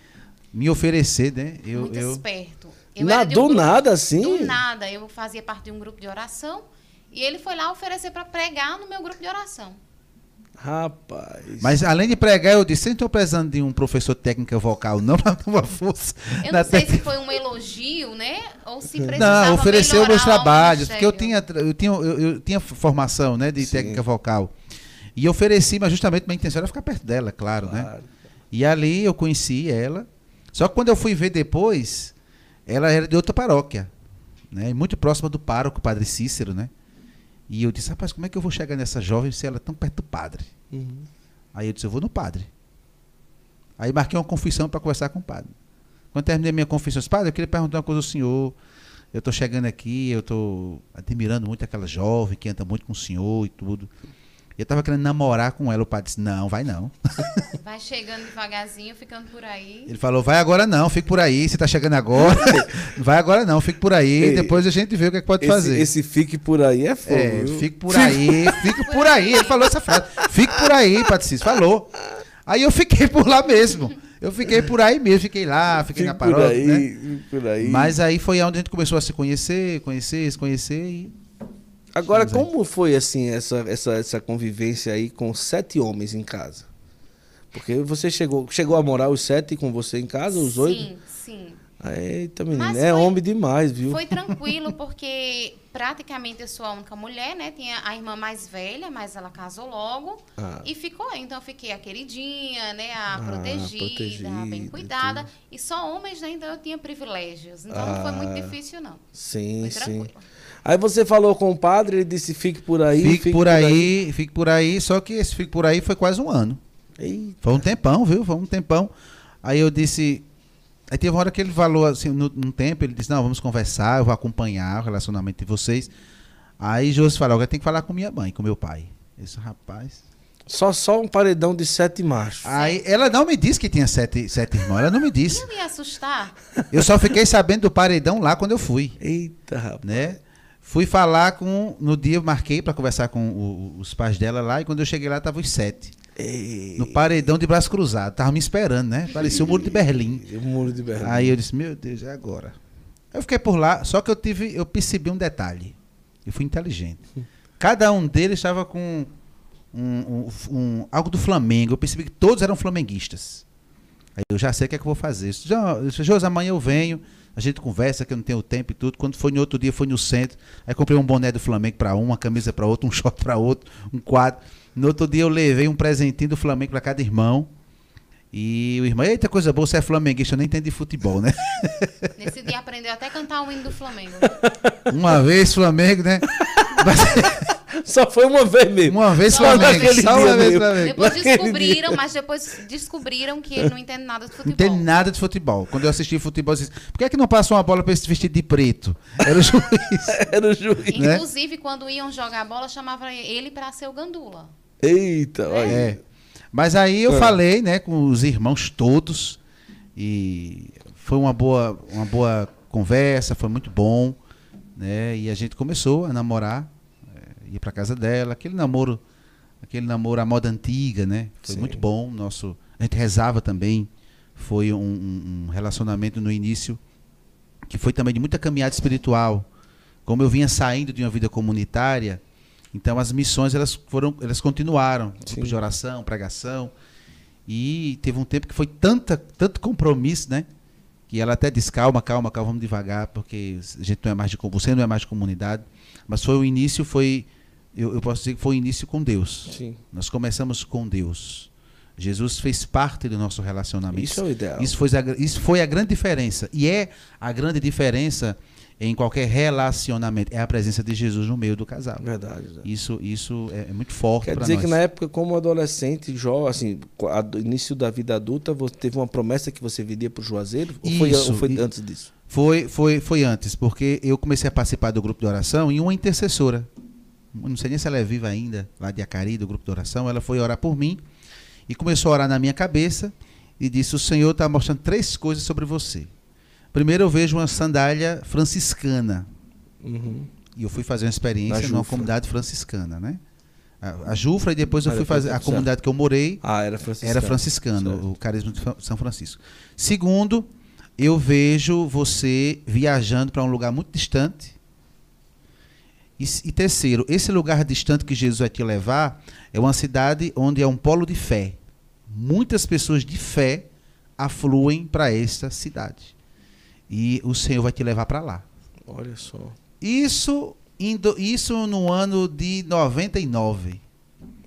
me oferecer, né? Muito esperto. Do nada, assim? Do nada, eu fazia parte de um grupo de oração, e ele foi lá oferecer para pregar no meu grupo de oração. Rapaz. Mas além de pregar, eu disse, eu não estou precisando de um professor técnica vocal, não, para uma força. Eu não sei se foi um elogio, né? Ou se precisava. Não, ofereceu meus trabalhos, porque eu tinha formação, né, de, sim, técnica vocal. E eu ofereci, mas justamente minha intenção era ficar perto dela, claro, né? E ali eu conheci ela. Só que quando eu fui ver depois, ela era de outra paróquia, né? Muito próxima do pároco, Padre Cícero, né? E eu disse, rapaz, como é que eu vou chegar nessa jovem se ela é tão perto do padre? Aí eu disse, eu vou no padre. Aí marquei uma confissão para conversar com o padre. Quando terminei a minha confissão, eu disse, padre, eu queria perguntar uma coisa ao senhor. Eu estou chegando aqui, eu estou admirando muito aquela jovem que anda muito com o senhor e tudo. Eu estava querendo namorar com ela, o padre disse, não, vai não. Vai chegando devagarzinho, ficando por aí. Ele falou, vai agora não, fica por aí, você está chegando agora. Vai agora não, fica por aí, ei, depois a gente vê o que é que pode fazer. Esse fique por aí é fogo. É, fique por aí, fique por aí. Ele falou essa frase, fique por aí, padre Cícero, falou. Aí eu fiquei por lá mesmo. Eu fiquei por aí mesmo, fiquei lá, fiquei na paróquia. Por aí, né? Por aí. Mas aí foi onde a gente começou a se conhecer e... Agora, como foi assim essa convivência aí com 7 homens em casa? Porque você chegou a morar os 7 com você em casa, os 8? Sim. Eita, menina, é homem demais, viu? Foi tranquilo, porque praticamente eu sou a única mulher, né? Tinha a irmã mais velha, mas ela casou logo e ficou. Então eu fiquei a queridinha, né? A protegida, bem cuidada. Tudo. E só homens, né? Então eu tinha privilégios. Então não foi muito difícil, não. Sim, foi tranquilo. Sim. Aí você falou com o padre, ele disse, fique por aí. Fique por aí, só que esse fique por aí foi quase 1 ano. Eita. Foi um tempão, viu? Foi um tempão. Aí eu disse... Aí teve uma hora que ele falou assim, num tempo, ele disse, não, vamos conversar, eu vou acompanhar o relacionamento de vocês. Aí José falou, agora tem que falar com minha mãe, com meu pai. Esse rapaz... Só um paredão de 7 machos. Aí ela não me disse que tinha 7 irmãos, ela não me disse. Eu me assustar. Eu só fiquei sabendo do paredão lá quando eu fui. Eita, rapaz. Né? Fui falar com... No dia eu marquei para conversar com os pais dela lá, e quando eu cheguei lá, estavam os 7. Ei. No paredão de braço cruzado. Tava me esperando, né? Parecia o Muro de Berlim. O Muro de Berlim. Aí eu disse, meu Deus, é agora. Eu fiquei por lá, só que eu percebi um detalhe. Eu fui inteligente. Cada um deles estava com algo do Flamengo. Eu percebi que todos eram flamenguistas. Aí eu já sei o que é que eu vou fazer. José, amanhã eu venho, a gente conversa, que eu não tenho tempo e tudo. Quando foi no outro dia, foi no centro. Aí comprei um boné do Flamengo para uma camisa para outra, um short para outro, um quadro. No outro dia eu levei um presentinho do Flamengo para cada irmão. E o irmão, eita, coisa boa, você é flamenguista, eu nem entendo de futebol, né? Nesse dia aprendeu até a cantar o hino do Flamengo. Uma vez Flamengo, né? Só foi uma vez mesmo. Uma vez Flamengo, só uma vez Flamengo. Depois descobriram, mas depois descobriram que ele não entende nada de futebol. Não entende nada de futebol. Quando eu assisti futebol, eu disse, por que é que não passou uma bola para esse vestido de preto? Era o juiz. Era o juiz. Inclusive, né? Quando iam jogar a bola, chamava ele para ser o Gandula. Eita, olha. É. Mas aí eu falei, né, com os irmãos todos, e foi uma boa conversa, foi muito bom, né? E a gente começou a namorar, ia para casa dela, aquele namoro à moda antiga, né? Foi Sim. muito bom, nosso, a gente rezava também, foi um relacionamento no início que foi também de muita caminhada espiritual. Como eu vinha saindo de uma vida comunitária, então as missões elas continuaram, tipo de oração, pregação, e teve um tempo que foi tanto compromisso, né? Que ela até disse, calma, vamos devagar, porque a gente não é mais de você não é mais de comunidade, mas foi o início, eu posso dizer que foi o início com Deus. Sim. Nós começamos com Deus. Jesus fez parte do nosso relacionamento. Isso é o ideal. Isso foi a grande diferença, e é a grande diferença. Em qualquer relacionamento, é a presença de Jesus no meio do casal. Verdade. Isso é muito forte para nós. Quer dizer que na época, como adolescente, jovem, assim, início da vida adulta, você teve uma promessa que você viria para o Juazeiro? Ou foi antes disso? Foi antes, porque eu comecei a participar do grupo de oração e uma intercessora, não sei nem se ela é viva ainda, lá de Acari, do grupo de oração, ela foi orar por mim e começou a orar na minha cabeça e disse, o Senhor está mostrando 3 coisas sobre você. Primeiro eu vejo uma sandália franciscana. Uhum. E eu fui fazer uma experiência numa comunidade franciscana, né? A Jufra, e depois eu fui fazer a comunidade que eu morei. Ah, era franciscana. Era franciscana, o carisma de São Francisco. Segundo, eu vejo você viajando para um lugar muito distante. E terceiro, esse lugar distante que Jesus vai te levar é uma cidade onde é um polo de fé. Muitas pessoas de fé afluem para esta cidade. E o Senhor vai te levar para lá. Olha só. Isso no ano de 99.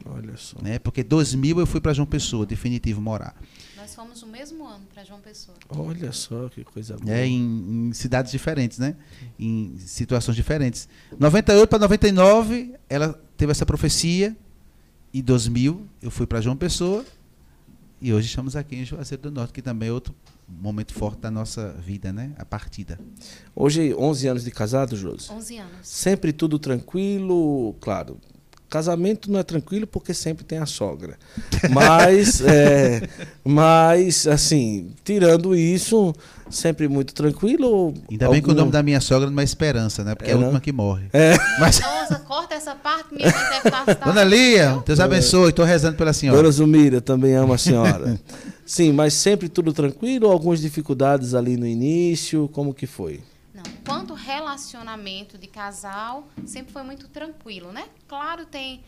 Olha só. Né? Porque 2000 eu fui para João Pessoa, definitivo, morar. Nós fomos no mesmo ano para João Pessoa. Olha só, que coisa boa. É, em cidades diferentes, né? Em situações diferentes. 98 para 99, ela teve essa profecia. E 2000 eu fui para João Pessoa. E hoje estamos aqui em Juazeiro do Norte, que também é outro momento forte da nossa vida, né? A partida. Hoje, 11 anos de casado, Josi? 11 anos. Sempre tudo tranquilo, claro. Casamento não é tranquilo porque sempre tem a sogra. Mas, mas assim, tirando isso, sempre muito tranquilo. Ainda bem que o nome da minha sogra não é Esperança, né? Porque é a última que morre. É. Mas... Nossa, corta essa parte, minha mãe deve estar... Dona Lia, Deus abençoe, estou rezando pela senhora. Dona Zumira, também amo a senhora. Sim, mas sempre tudo tranquilo? Algumas dificuldades ali no início? Como que foi? Quanto relacionamento de casal, sempre foi muito tranquilo, né? Claro, tem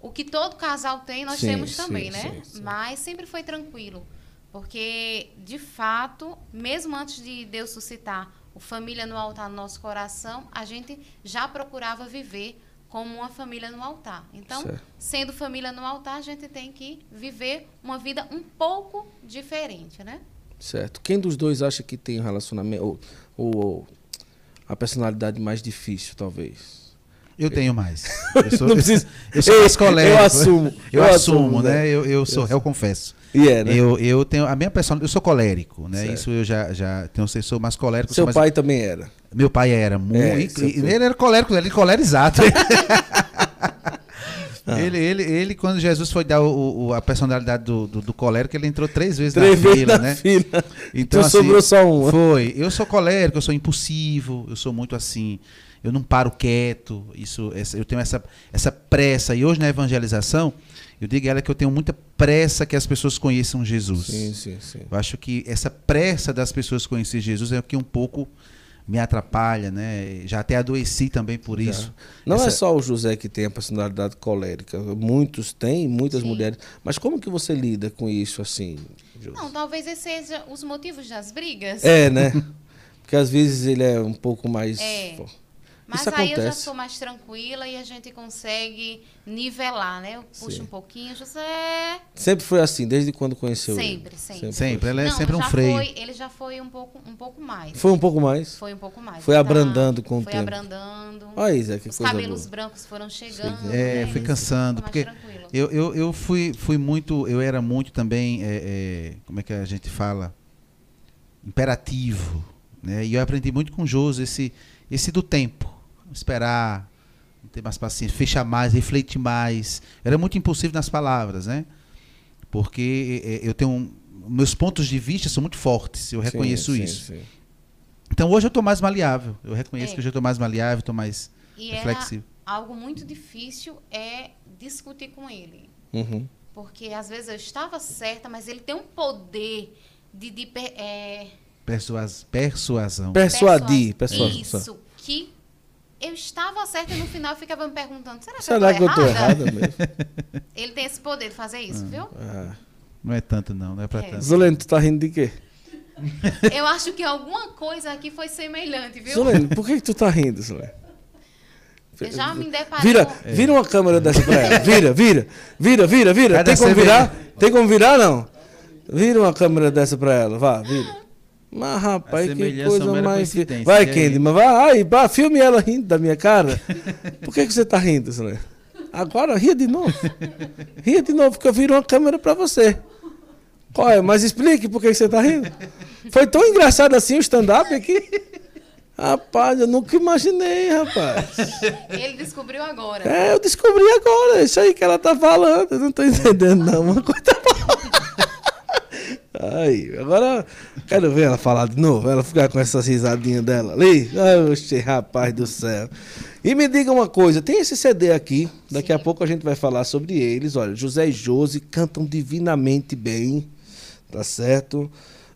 o que todo casal tem, nós temos também, né? Mas sempre foi tranquilo, porque, de fato, mesmo antes de Deus suscitar o Família no Altar no nosso coração, a gente já procurava viver como uma família no altar. Então, sendo família no altar, a gente tem que viver uma vida um pouco diferente, né? Certo. Quem dos dois acha que tem um relacionamento... ou a personalidade mais difícil, talvez. Eu tenho mais. Eu sou mais colérico. Eu assumo, né? Eu sou, eu confesso. E né? Eu tenho a minha personalidade, eu sou colérico, né? Certo. Isso eu já tenho, sou mais colérico. Seu pai também era? Meu pai era muito. Ele era colérico, ele colerizado. Ah. Ele, quando Jesus foi dar a personalidade do colérico, ele entrou 3 vezes na fila. Então, assim, sobrou só uma. Foi. Eu sou colérico, eu sou impulsivo, eu sou muito assim, eu não paro quieto, eu tenho essa pressa. E hoje na evangelização, eu digo a ela que eu tenho muita pressa que as pessoas conheçam Jesus. Sim. Eu acho que essa pressa das pessoas conhecer Jesus é o que um pouco me atrapalha, né? Já até adoeci também por isso. Não é só o José que tem a personalidade colérica, muitos têm, muitas mulheres. Mas como que você lida com isso assim, José? Não, talvez esse seja os motivos das brigas. É, né? Porque às vezes ele é um pouco mais... É. Mas aí eu já sou mais tranquila e a gente consegue nivelar, né? Eu puxo um pouquinho, José... Sempre foi assim, desde quando conheceu ele? Sempre. Ela é sempre um freio. Ele já foi um pouco mais. Foi um pouco mais? Foi um pouco mais. Foi abrandando com o tempo. Foi abrandando. Olha isso, que coisa boa. Os cabelos brancos foram chegando. É, fui cansando. Porque eu fui muito... Eu era muito também... como é que a gente fala? Imperativo. Né? E eu aprendi muito com o José, esse do tempo. Esperar, não ter mais paciência, fechar mais, refletir mais. Era muito impulsivo nas palavras, né? Porque eu tenho... Meus pontos de vista são muito fortes, eu reconheço isso. Sim. Então hoje eu estou mais maleável. Eu reconheço que hoje eu estou mais maleável, estou mais reflexivo. Algo muito difícil é discutir com ele. Uhum. Porque às vezes eu estava certa, mas ele tem um poder de persuasão. Persuadir. Isso, que... Eu estava certa e no final eu ficava me perguntando, será que eu estou errada mesmo? Ele tem esse poder de fazer isso, viu? Ah, não é tanto não, não é para tanto. Zulene, tu tá rindo de quê? Eu acho que alguma coisa aqui foi semelhante, viu? Zulene, por que tu tá rindo, Zulene? Eu já me deparei. Vira uma câmera dessa pra ela. Vira. Vai Tem como virar, não? Vira uma câmera dessa pra ela, vá, vira. Mas, rapaz, que coisa mais... Vai, Kendi, mas vai, filme ela rindo da minha cara. Por que você tá rindo, senhor? Agora ria de novo. Ria de novo, porque eu viro uma câmera para você. Olha, mas explique por que você tá rindo. Foi tão engraçado assim o stand-up aqui. Rapaz, eu nunca imaginei, rapaz. Ele descobriu agora. É, eu descobri agora. Isso aí que ela tá falando. Eu não tô entendendo, não. Uma coisa boa. Aí, agora quero ver ela falar de novo, ela ficar com essa risadinha dela ali. Oxe, rapaz do céu. E me diga uma coisa, tem esse CD aqui, daqui a pouco a gente vai falar sobre eles. Olha, José e Josi cantam divinamente bem, tá certo?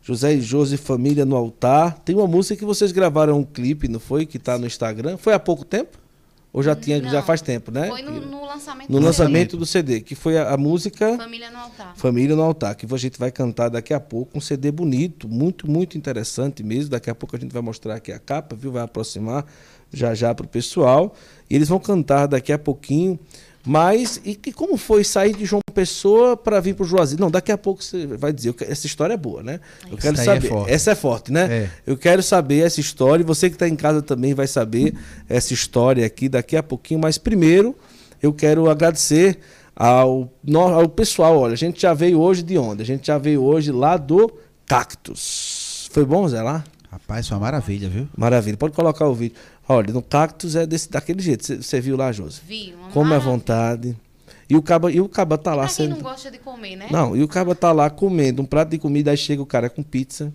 José e Josi, Família no Altar. Tem uma música que vocês gravaram um clipe, não foi? Que tá no Instagram. Foi há pouco tempo? Ou já tinha, já faz tempo, né? Foi no lançamento do CD, que foi a música... Família no Altar. Família no Altar, que a gente vai cantar daqui a pouco, um CD bonito, muito, muito interessante mesmo. Daqui a pouco a gente vai mostrar aqui a capa, viu? Vai aproximar já já para o pessoal. E eles vão cantar daqui a pouquinho. Mas, e como foi sair de João Pessoa para vir para o Juazeiro? Não, daqui a pouco você vai dizer, essa história é boa, né? Eu quero saber. Essa é forte, né? É. Eu quero saber essa história, e você que está em casa também vai saber essa história aqui daqui a pouquinho. Mas primeiro, eu quero agradecer ao pessoal. Olha, a gente já veio hoje de onde? A gente já veio hoje lá do Cactus. Foi bom, Zé, lá? Rapaz, foi uma maravilha, viu? Maravilha. Pode colocar o vídeo. Olha, no Cactus é daquele jeito. Você viu lá, Josi? Vi. Come à vontade. E o caba tá lá sendo... Pra quem não gosta de comer, né? Não, e o caba tá lá comendo um prato de comida, aí chega o cara com pizza,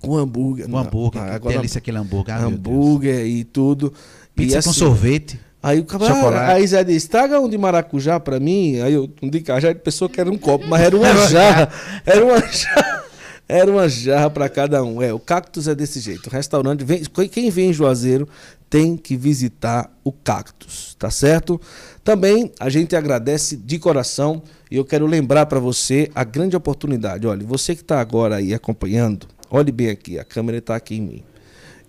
com hambúrguer. Com hambúrguer. Agora, delícia aquele hambúrguer. Hambúrguer e tudo. Pizza e assim, com sorvete. Aí o caba... Aí Zé disse, traga um de maracujá pra mim. Aí eu, um de cajá, de pessoa que era um copo, mas era uma jarra. Era uma jarra. Era uma jarra para cada um. É, o Cactus é desse jeito. O restaurante, quem vem em Juazeiro tem que visitar o Cactus, tá certo? Também a gente agradece de coração e eu quero lembrar para você a grande oportunidade. Olha, você que está agora aí acompanhando, olhe bem aqui, a câmera está aqui em mim.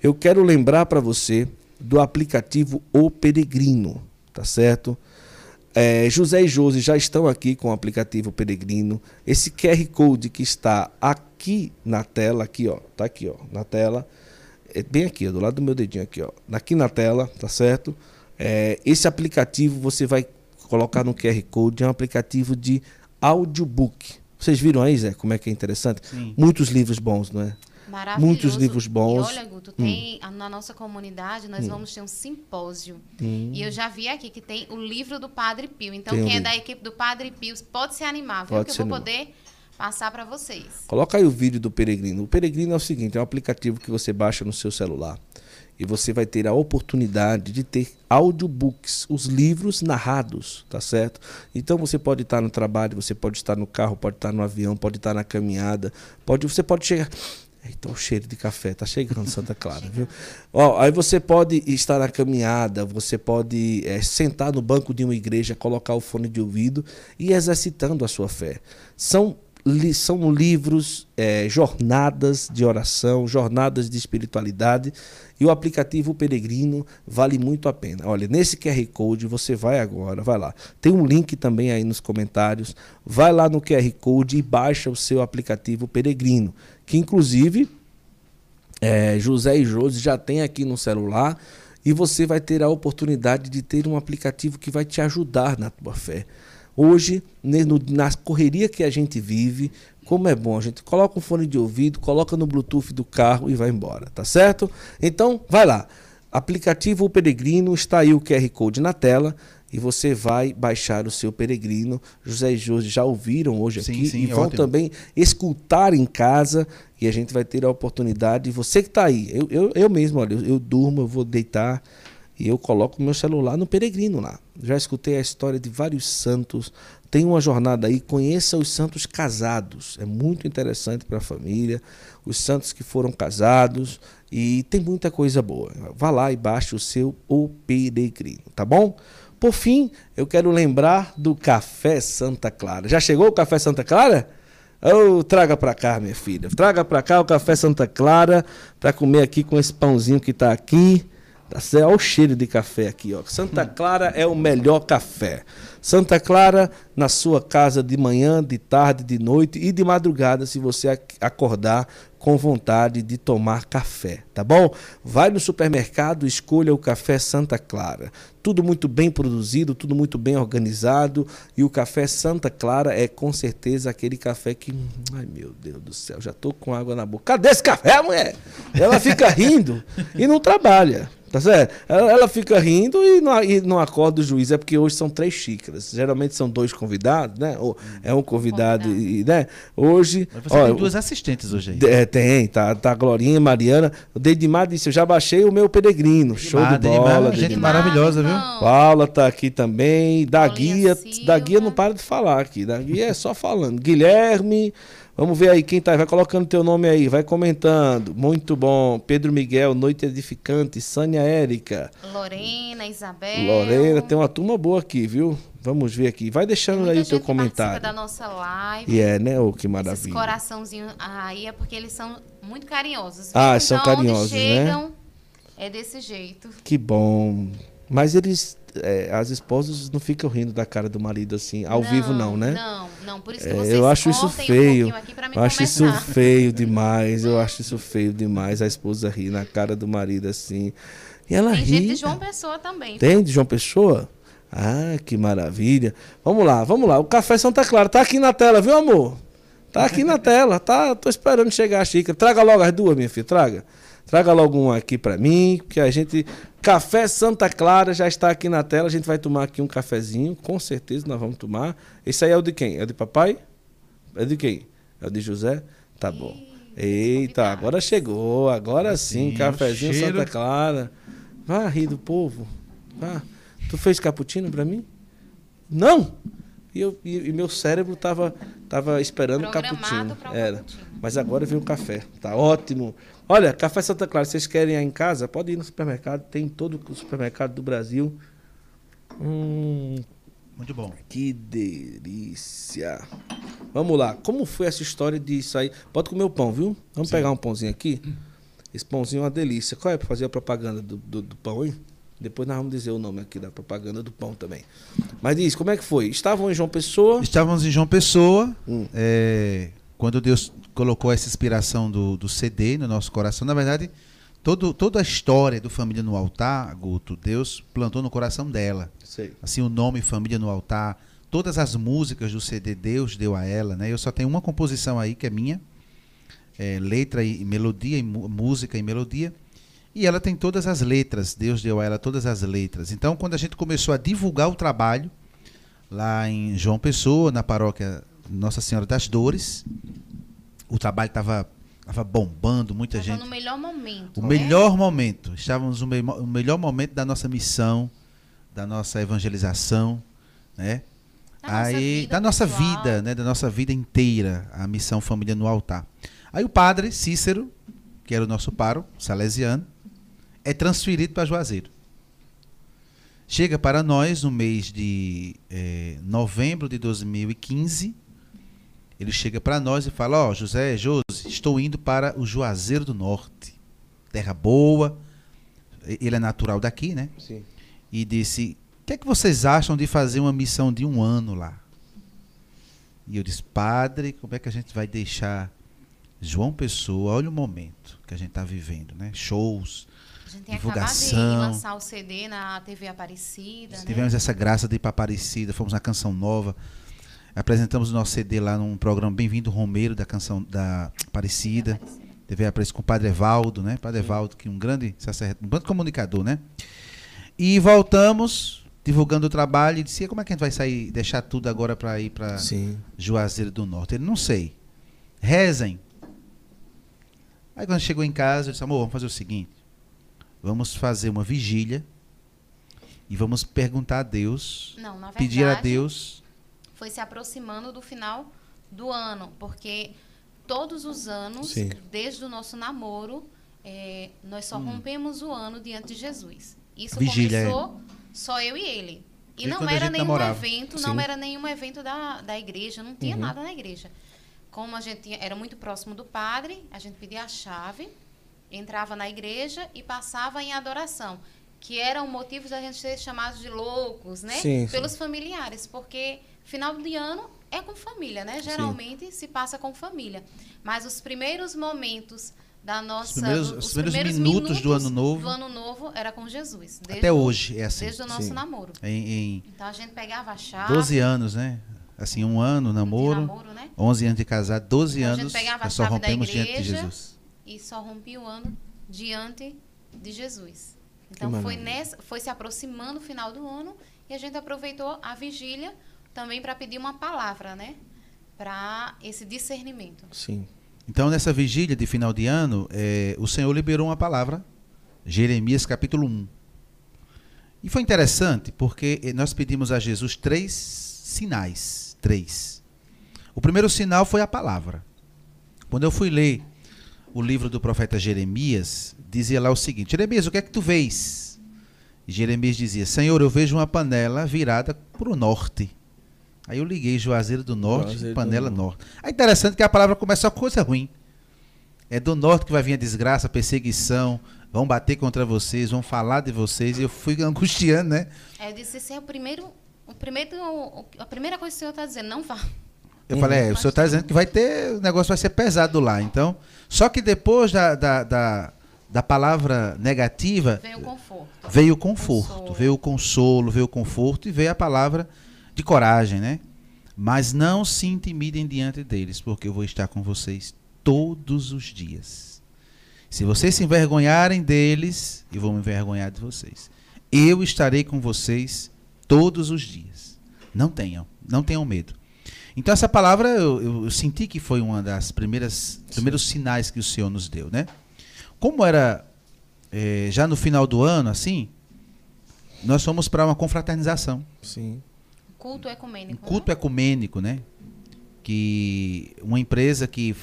Eu quero lembrar para você do aplicativo O Peregrino, tá certo? É, José e Josi já estão aqui com o aplicativo Peregrino. Esse QR Code que está aqui na tela, aqui ó, tá aqui ó, na tela, é bem aqui, ó, do lado do meu dedinho aqui ó, aqui na tela, tá certo? É, esse aplicativo você vai colocar no QR Code, é um aplicativo de audiobook. Vocês viram aí, Zé, como é que é interessante? Sim. Muitos livros bons, não é? Maravilhoso. Muitos livros bons. E olha, Guto, tem, na nossa comunidade nós vamos ter um simpósio. E eu já vi aqui que tem o livro do Padre Pio. Então, quem é da equipe do Padre Pio pode se animar, viu? Porque eu vou poder passar para vocês. Coloca aí o vídeo do Peregrino. O Peregrino é o seguinte, é um aplicativo que você baixa no seu celular. E você vai ter a oportunidade de ter audiobooks, os livros narrados, tá certo? Então você pode estar no trabalho, você pode estar no carro, pode estar no avião, pode estar na caminhada, você pode chegar... Eita, o cheiro de café, tá chegando Santa Clara, viu? Ó, aí você pode estar na caminhada, você pode sentar no banco de uma igreja, colocar o fone de ouvido e exercitando a sua fé. São livros, jornadas de oração, jornadas de espiritualidade, e o aplicativo O Peregrino vale muito a pena. Olha, nesse QR Code você vai agora, vai lá. Tem um link também aí nos comentários. Vai lá no QR Code e baixa o seu aplicativo Peregrino, que inclusive José e Josi já tem aqui no celular, e você vai ter a oportunidade de ter um aplicativo que vai te ajudar na tua fé. Hoje, na correria que a gente vive, como é bom, a gente coloca um fone de ouvido, coloca no Bluetooth do carro e vai embora, tá certo? Então, vai lá, aplicativo O Peregrino, está aí o QR Code na tela e você vai baixar o seu Peregrino. José e José já ouviram hoje aqui, sim, e vão ótimo. Também escutar em casa, e a gente vai ter a oportunidade, você que está aí, eu mesmo, olha, eu durmo, eu vou deitar, e eu coloco o meu celular no Peregrino lá. Já escutei a história de vários santos. Tem uma jornada aí, conheça os santos casados. É muito interessante para a família. Os santos que foram casados. E tem muita coisa boa. Vá lá e baixe o seu O Peregrino, tá bom? Por fim, eu quero lembrar do Café Santa Clara. Já chegou o Café Santa Clara? Oh, traga pra cá, minha filha. Traga pra cá o Café Santa Clara para comer aqui com esse pãozinho que tá aqui. Olha o cheiro de café aqui, ó. Santa Clara é o melhor café. Santa Clara na sua casa de manhã, de tarde, de noite e de madrugada, se você acordar com vontade de tomar café, tá bom? Vai no supermercado, escolha o Café Santa Clara. Tudo muito bem produzido, tudo muito bem organizado, e o Café Santa Clara é com certeza aquele café que... Ai, meu Deus do céu, já tô com água na boca. Cadê esse café, mulher? Ela fica rindo e não trabalha, tá certo? Ela fica rindo e não acorda o juiz, é porque hoje são 3 xícaras. Geralmente são 2 convidados, né? Ou é um convidado, e, né? Hoje... Mas você tem 2 assistentes hoje aí. Tem, tá Glorinha e Mariana. O Dedimar disse, eu já baixei o meu Peregrino. Show de bola, Dedimar. Gente maravilhosa, viu? Paula tá aqui também. Da Guia não para de falar aqui. Da Guia é só falando. Guilherme, vamos ver aí quem tá. Vai colocando teu nome aí, vai comentando. Muito bom. Pedro Miguel, Noite Edificante. Sânia Érica. Lorena, Isabel. Lorena, tem uma turma boa aqui, viu? Vamos ver aqui. Vai deixando aí o teu comentário. Participa da nossa live. E né? Oh, que maravilha. Esses coraçãozinhos aí é porque eles são muito carinhosos. Viu? Ah, são carinhosos, onde chegam, né? É desse jeito. Que bom. Mas eles... as esposas não ficam rindo da cara do marido assim, ao vivo não, né? Não, por isso que vocês eu acho isso feio. Eu acho isso feio demais, a esposa rir na cara do marido assim. E ela ri. Tem gente de João Pessoa também. Tem de João Pessoa? Ah, que maravilha. Vamos lá. O Café Santa Clara tá aqui na tela, viu, amor? Tá aqui na tela, tá? Tô esperando chegar a xícara. Traga logo as duas, minha filha, traga. Traga logo um aqui para mim, porque a gente... Café Santa Clara já está aqui na tela. A gente vai tomar aqui um cafezinho. Com certeza nós vamos tomar. Esse aí é o de quem? É o de papai? É de quem? É o de José? Tá bom. Eita, agora chegou. Agora sim, cafezinho Santa Clara. Vá rir do povo. Vá. Tu fez cappuccino para mim? Não! E meu cérebro tava esperando o cappuccino. Era. Mas agora veio o café. Tá ótimo. Olha, Café Santa Clara, vocês querem ir em casa? Pode ir no supermercado, tem todo o supermercado do Brasil. Muito bom. Que delícia. Vamos lá, como foi essa história de sair? Pode comer o pão, viu? Vamos pegar um pãozinho aqui. Esse pãozinho é uma delícia. Qual é para fazer a propaganda do pão, hein? Depois nós vamos dizer o nome aqui da propaganda do pão também. Mas diz, como é que foi? Estavam em João Pessoa? Estávamos em João Pessoa. Quando Deus colocou essa inspiração do CD no nosso coração, na verdade, toda a história do Família no Altar, Guto, Deus plantou no coração dela. Sei. Assim, o nome Família no Altar, todas as músicas do CD Deus deu a ela, né? Eu só tenho uma composição aí que é minha, letra e melodia, e música e melodia, e ela tem todas as letras, Deus deu a ela todas as letras. Então, quando a gente começou a divulgar o trabalho, lá em João Pessoa, na paróquia Nossa Senhora das Dores, o trabalho estava bombando, muita gente. Estava no melhor momento. O melhor momento. Estávamos no melhor momento da nossa missão, da nossa evangelização, né? Da nossa vida inteira, a missão Família no Altar. Aí o padre Cícero, que era o nosso pároco, salesiano, é transferido para Juazeiro. Chega para nós no mês de novembro de 2015. Ele chega para nós e fala: ó, José, Josi, estou indo para o Juazeiro do Norte, terra boa. Ele é natural daqui, né? Sim. E disse: o que é que vocês acham de fazer uma missão de um ano lá? E eu disse: padre, como é que a gente vai deixar João Pessoa? Olha o momento que a gente está vivendo, né? Shows, divulgação. A gente acabou de lançar o CD na TV Aparecida. Né? Tivemos essa graça de ir para Aparecida, fomos na Canção Nova, apresentamos o nosso CD lá num programa Bem-vindo Romeiro da Canção da Aparecida. TV Aparecida com o Padre Evaldo, né? Padre Evaldo, que é um grande sacerdote, um grande comunicador, né? E voltamos divulgando o trabalho e disse: como é que a gente vai sair, deixar tudo agora para ir para Juazeiro do Norte? Ele: não sei. Rezem. Aí quando chegou em casa, eu disse: amor, vamos fazer o seguinte. Vamos fazer uma vigília e vamos perguntar a Deus, pedir a Deus. Foi se aproximando do final do ano, porque todos os anos, desde o nosso namoro, nós só rompemos o ano diante de Jesus. Isso vigília, começou só eu e ele. E não era nenhum evento, não era nenhum evento da igreja, não tinha nada na igreja. Como a gente era muito próximo do padre, a gente pedia a chave, entrava na igreja e passava em adoração, que era o motivo da gente ser chamado de loucos, né? Sim, pelos familiares, porque final de ano é com família, né? Geralmente se passa com família. Mas os primeiros momentos da nossa... Os primeiros minutos do ano novo. Do ano novo era com Jesus. Até hoje é assim. Desde o nosso namoro. Então a gente pegava a chave. 12 anos, né? Assim, um ano namoro, né? 11 anos de casado, 12 anos, nós só rompemos diante de Jesus. E só rompi o ano diante de Jesus. Então foi se aproximando o final do ano e a gente aproveitou a vigília também para pedir uma palavra, né? Para esse discernimento. Sim. Então nessa vigília de final de ano, o Senhor liberou uma palavra, Jeremias capítulo 1. E foi interessante porque nós pedimos a Jesus três sinais. O primeiro sinal foi a palavra. Quando eu fui ler o livro do profeta Jeremias, dizia lá o seguinte: Jeremias, o que é que tu vês? E Jeremias dizia: Senhor, eu vejo uma panela virada para o norte. Aí eu liguei Juazeiro do Norte, Juazeiro panela do norte. É interessante que a palavra começa com coisa ruim. É do norte que vai vir a desgraça, a perseguição, vão bater contra vocês, vão falar de vocês. E eu fui angustiando, né? Eu disse: esse é o primeiro... A primeira coisa que o senhor está dizendo, não vá. Eu falei, o senhor está dizendo que vai ter, o negócio vai ser pesado lá. Então, só que depois da palavra negativa, veio o conforto. Veio o conforto, veio o consolo, veio o conforto e veio a palavra de coragem, né? Mas não se intimidem diante deles, porque eu vou estar com vocês todos os dias. Se vocês se envergonharem deles, eu vou me envergonhar de vocês. Eu estarei com vocês todos os dias. Não tenham medo. Então essa palavra eu senti que foi uma das primeiros sinais que o Senhor nos deu, né? Como era já no final do ano, assim, nós fomos para uma confraternização. Sim. Culto ecumênico. Culto ecumênico, né? Que uma empresa que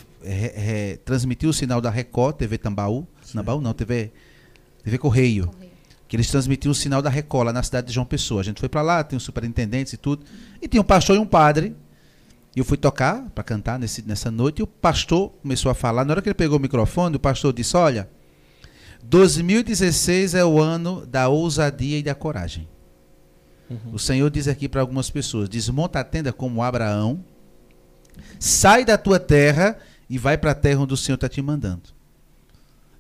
transmitiu o sinal da Record, TV Tambaú, TV Correio. Que eles transmitiam o sinal da Record lá na cidade de João Pessoa. A gente foi para lá, tem os superintendentes e tudo. E tinha um pastor e um padre. E eu fui tocar, para cantar nessa noite. E o pastor começou a falar. Na hora que ele pegou o microfone, o pastor disse: olha, 2016 é o ano da ousadia e da coragem. O Senhor diz aqui para algumas pessoas: desmonta a tenda como Abraão, sai da tua terra e vai para a terra onde o Senhor está te mandando.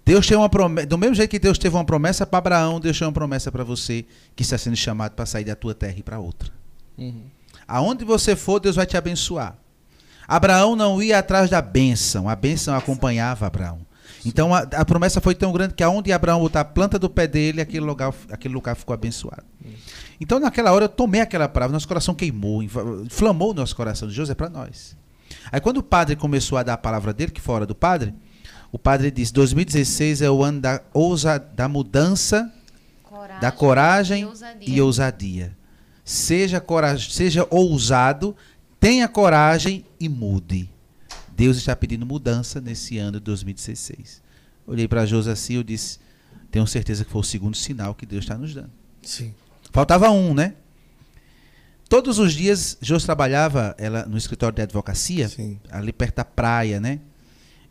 Deus tem uma promessa. Do mesmo jeito que Deus teve uma promessa para Abraão, Deus tem uma promessa para você que está sendo chamado para sair da tua terra e para outra. Aonde você for, Deus vai te abençoar. Abraão não ia atrás da bênção. A bênção acompanhava Abraão. Então a promessa foi tão grande que aonde Abraão botar a planta do pé dele, aquele lugar ficou abençoado. Então naquela hora eu tomei aquela palavra, nosso coração queimou, inflamou o nosso coração. Deus é para nós. Aí quando o padre começou a dar a palavra dele, que foi a hora do padre, o padre diz: 2016 é o ano da mudança, da coragem e ousadia. Seja ousado, tenha coragem e mude. Deus está pedindo mudança nesse ano de 2016. Olhei para Josi assim, eu disse, tenho certeza que foi o segundo sinal que Deus está nos dando. Sim. Faltava um, né? Todos os dias, Josi trabalhava ela, no escritório de advocacia, sim, ali perto da praia, né?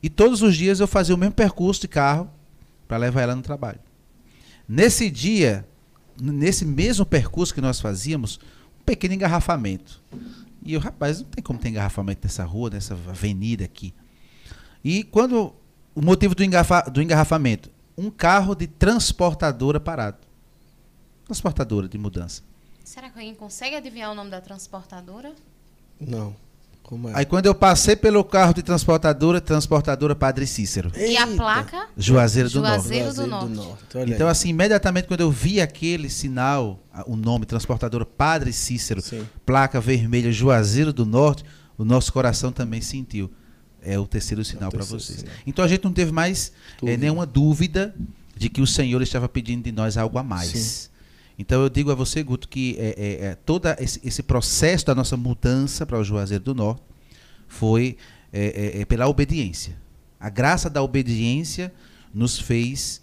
E todos os dias eu fazia o mesmo percurso de carro para levar ela no trabalho. Nesse dia, nesse mesmo percurso que nós fazíamos, um pequeno engarrafamento. E eu, rapaz, não tem como ter engarrafamento nessa rua, nessa avenida aqui. E quando o motivo do engarrafamento? Um carro de transportadora parado. Transportadora de mudança. Será que alguém consegue adivinhar o nome da transportadora? Não. Como é? Aí quando eu passei pelo carro de transportadora, transportadora Padre Cícero. Eita. E a placa? Juazeiro do Norte. Então assim, imediatamente quando eu vi aquele sinal, o nome transportadora Padre Cícero, sim, placa vermelha Juazeiro do Norte, o nosso coração também sentiu. É o terceiro sinal para vocês. Sinal. Então a gente não teve mais nenhuma dúvida de que o Senhor estava pedindo de nós algo a mais. Sim. Então eu digo a você, Guto, que todo esse processo da nossa mudança para o Juazeiro do Norte foi pela obediência. A graça da obediência nos fez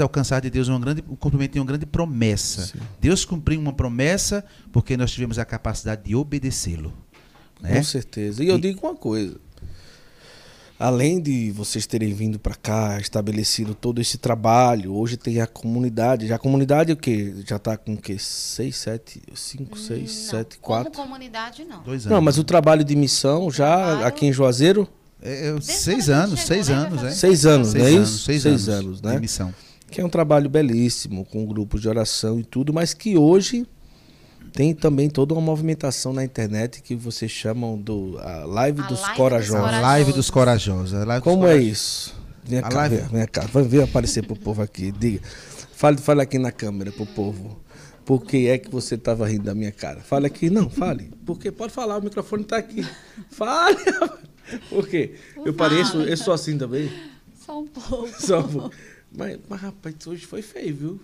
alcançar de Deus um cumprimento de uma grande promessa. Sim. Deus cumpriu uma promessa porque nós tivemos a capacidade de obedecê-lo. Né? Com certeza. E eu digo uma coisa. Além de vocês terem vindo para cá, estabelecido todo esse trabalho, hoje tem a comunidade. Já a comunidade o quê? Já está com o quê? 6, 7, 5, 6, 7, 4? Como comunidade, não. 2 anos. Não, mas o trabalho de missão já aqui em Juazeiro? 6 anos, né? 6 anos, não é isso? 6 anos, né? De missão. Que é um trabalho belíssimo, com grupos de oração e tudo, mas que hoje... Tem também toda uma movimentação na internet que vocês chamam do Live dos Corajosos. Como é isso? Vem cá, vem aparecer pro povo aqui. Diga, fale aqui na câmera pro povo. Por que é que você estava rindo da minha cara? Fale aqui, não, fale. Porque pode falar, o microfone tá aqui. Fale. Por quê? Eu pareço, eu sou assim também? Só um pouco. Mas rapaz, hoje foi feio, viu?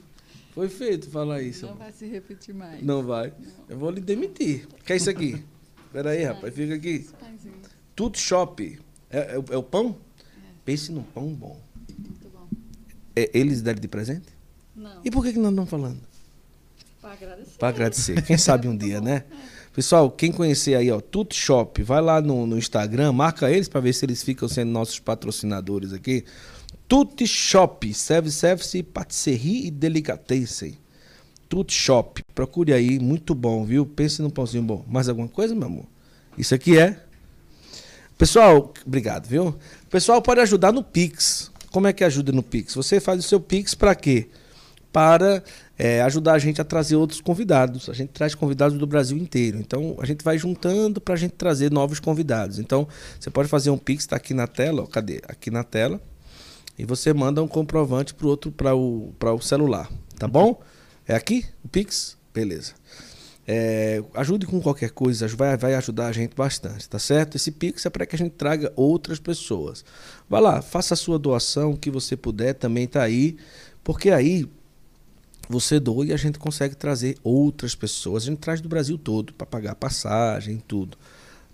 Foi feito falar isso. Não vai se repetir mais. Não vai. Não. Eu vou lhe demitir. O que é isso aqui? Espera aí, rapaz. Fica aqui. Tutti Shop. É o pão? É. Pense num pão bom. Muito bom. É, eles deram de presente? Não. E por que nós não estamos falando? Para agradecer. Para agradecer. Quem sabe um dia, né? Pessoal, quem conhecer aí, ó, Tutti Shop, vai lá no Instagram, marca eles para ver se eles ficam sendo nossos patrocinadores aqui. Tutti Shop, self-service, patisserie e delicatessen. Tutti Shop, procure aí, muito bom, viu? Pense num pãozinho bom. Mais alguma coisa, meu amor? Isso aqui é. Pessoal, obrigado, viu? Pessoal, pode ajudar no Pix. Como é que ajuda no Pix? Você faz o seu Pix para quê? Para ajudar a gente a trazer outros convidados. A gente traz convidados do Brasil inteiro. Então, a gente vai juntando para a gente trazer novos convidados. Então, você pode fazer um Pix, está aqui na tela. Ó, cadê? Aqui na tela. E você manda um comprovante para o celular, tá bom? É aqui? O Pix? Beleza. É, ajude com qualquer coisa, vai ajudar a gente bastante, tá certo? Esse Pix é para que a gente traga outras pessoas. Vai lá, faça a sua doação, o que você puder, também tá aí, porque aí você doa e a gente consegue trazer outras pessoas. A gente traz do Brasil todo, para pagar passagem, tudo.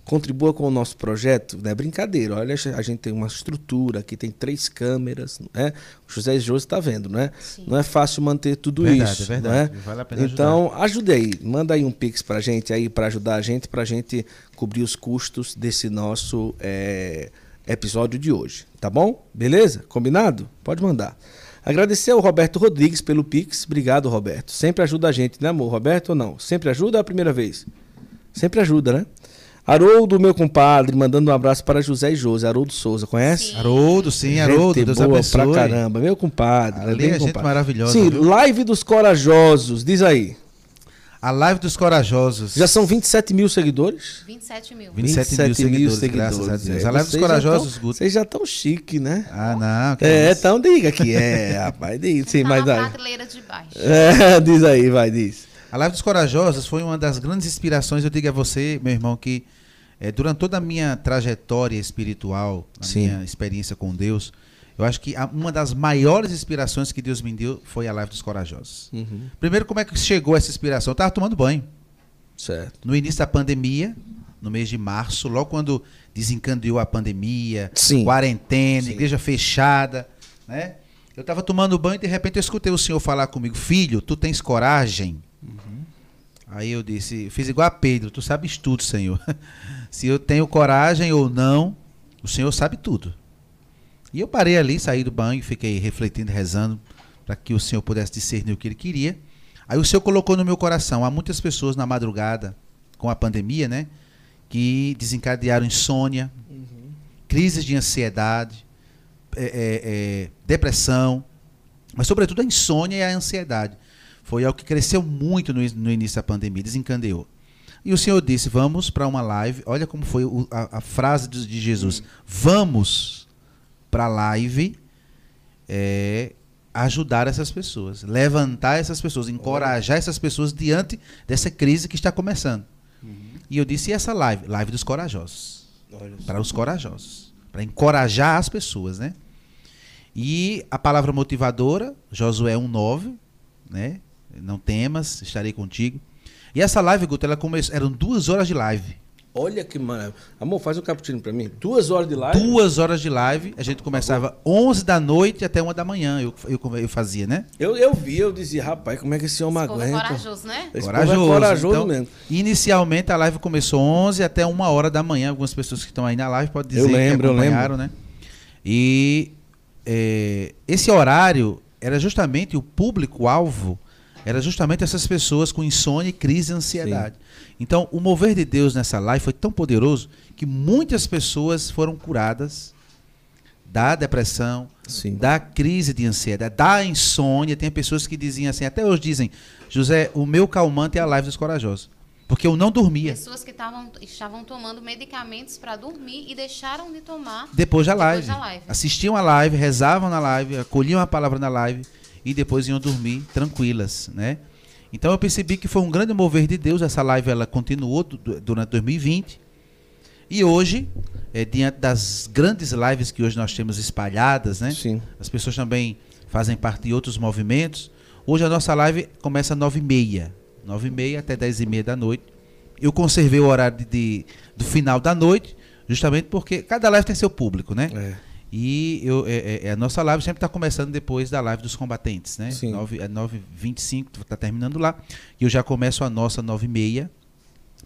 Contribua com o nosso projeto, não é brincadeira. Olha, a gente tem uma estrutura, aqui tem 3 câmeras, né? O José e José está vendo, né? Sim. Não é fácil manter tudo isso. Verdade, né? Vale a pena então, ajude aí. Manda aí um Pix para a gente, aí para ajudar a gente, para a gente cobrir os custos desse nosso episódio de hoje. Tá bom? Beleza? Combinado? Pode mandar. Agradecer ao Roberto Rodrigues pelo Pix. Obrigado, Roberto. Sempre ajuda a gente, né, amor? Roberto ou não? Sempre ajuda a primeira vez? Sempre ajuda, né? Haroldo, meu compadre, mandando um abraço para José e José. Haroldo Souza, conhece? Haroldo, sim, Haroldo. Deus abençoe. Pra caramba, meu compadre. Ali é gente maravilhosa. Sim, viu? Live dos Corajosos, diz aí. A Live dos Corajosos. Já são 27 mil seguidores? 27 mil seguidores, graças a Deus. A Live dos Corajosos, Guto. Vocês já estão chique, né? Ah, não. Então diga que é, rapaz. Diz, mais na prateleira de baixo. É, diz aí, vai, diz. A Live dos Corajosos foi uma das grandes inspirações, eu digo a você, meu irmão, que durante toda a minha trajetória espiritual, a sim, minha experiência com Deus, eu acho que uma das maiores inspirações que Deus me deu foi a Live dos Corajosos. Uhum. Primeiro, como é que chegou essa inspiração? Eu estava tomando banho. Certo. No início da pandemia, no mês de março, logo quando desencadeou a pandemia, sim, quarentena, sim, igreja fechada, né? Eu estava tomando banho e de repente eu escutei o senhor falar comigo: filho, tu tens coragem? Uhum. Aí eu disse, fiz igual a Pedro: tu sabes tudo, Senhor. Se eu tenho coragem ou não, o Senhor sabe tudo. E eu parei ali, saí do banho, fiquei refletindo, rezando, para que o Senhor pudesse discernir o que Ele queria. Aí o Senhor colocou no meu coração: há muitas pessoas na madrugada, com a pandemia, né, que desencadearam insônia, uhum, crises de ansiedade, depressão, mas sobretudo a insônia e a ansiedade. Foi algo que cresceu muito no início da pandemia, desencadeou. E o Senhor disse: vamos para uma live. Olha como foi a frase de Jesus: uhum, vamos para a live ajudar essas pessoas, levantar essas pessoas, encorajar essas pessoas diante dessa crise que está começando. Uhum. E eu disse: e essa live? Live dos Corajosos. Para os corajosos. Para encorajar as pessoas, né? E a palavra motivadora, Josué 1:9, né? Não temas, estarei contigo. E essa live, Guto, ela começou, eram 2 horas de live. Olha que maravilha. Amor, faz um cappuccino para mim. 2 horas de live? 2 horas de live. A gente começava 11 da noite até 1 da manhã. Eu fazia, né? Eu vi, eu dizia: rapaz, como é que esse homem aguenta? É corajoso, né? Corajoso. É corajoso então, mesmo. Inicialmente a live começou 11 até 1 hora da manhã. Algumas pessoas que estão aí na live podem dizer que acompanharam, né? E esse horário era justamente o público-alvo. Era justamente essas pessoas com insônia, crise e ansiedade. Sim. Então, o mover de Deus nessa live foi tão poderoso que muitas pessoas foram curadas da depressão, sim, da crise de ansiedade, da insônia. Tem pessoas que diziam assim, até hoje dizem: José, o meu calmante é a live dos corajosos, porque eu não dormia. Pessoas que estavam tomando medicamentos para dormir e deixaram de tomar depois da live. Assistiam a live, rezavam na live, acolhiam a palavra na live e depois iam dormir tranquilas, né? Então eu percebi que foi um grande mover de Deus. Essa live ela continuou durante 2020 e hoje, diante das grandes lives que hoje nós temos espalhadas, né? Sim. As pessoas também fazem parte de outros movimentos. Hoje a nossa live começa às 9h30 até 10h30 da noite. Eu conservei o horário do final da noite, justamente porque cada live tem seu público, né? E a nossa live sempre está começando depois da live dos combatentes, né? 9h25, está terminando lá. E eu já começo a nossa 9h30,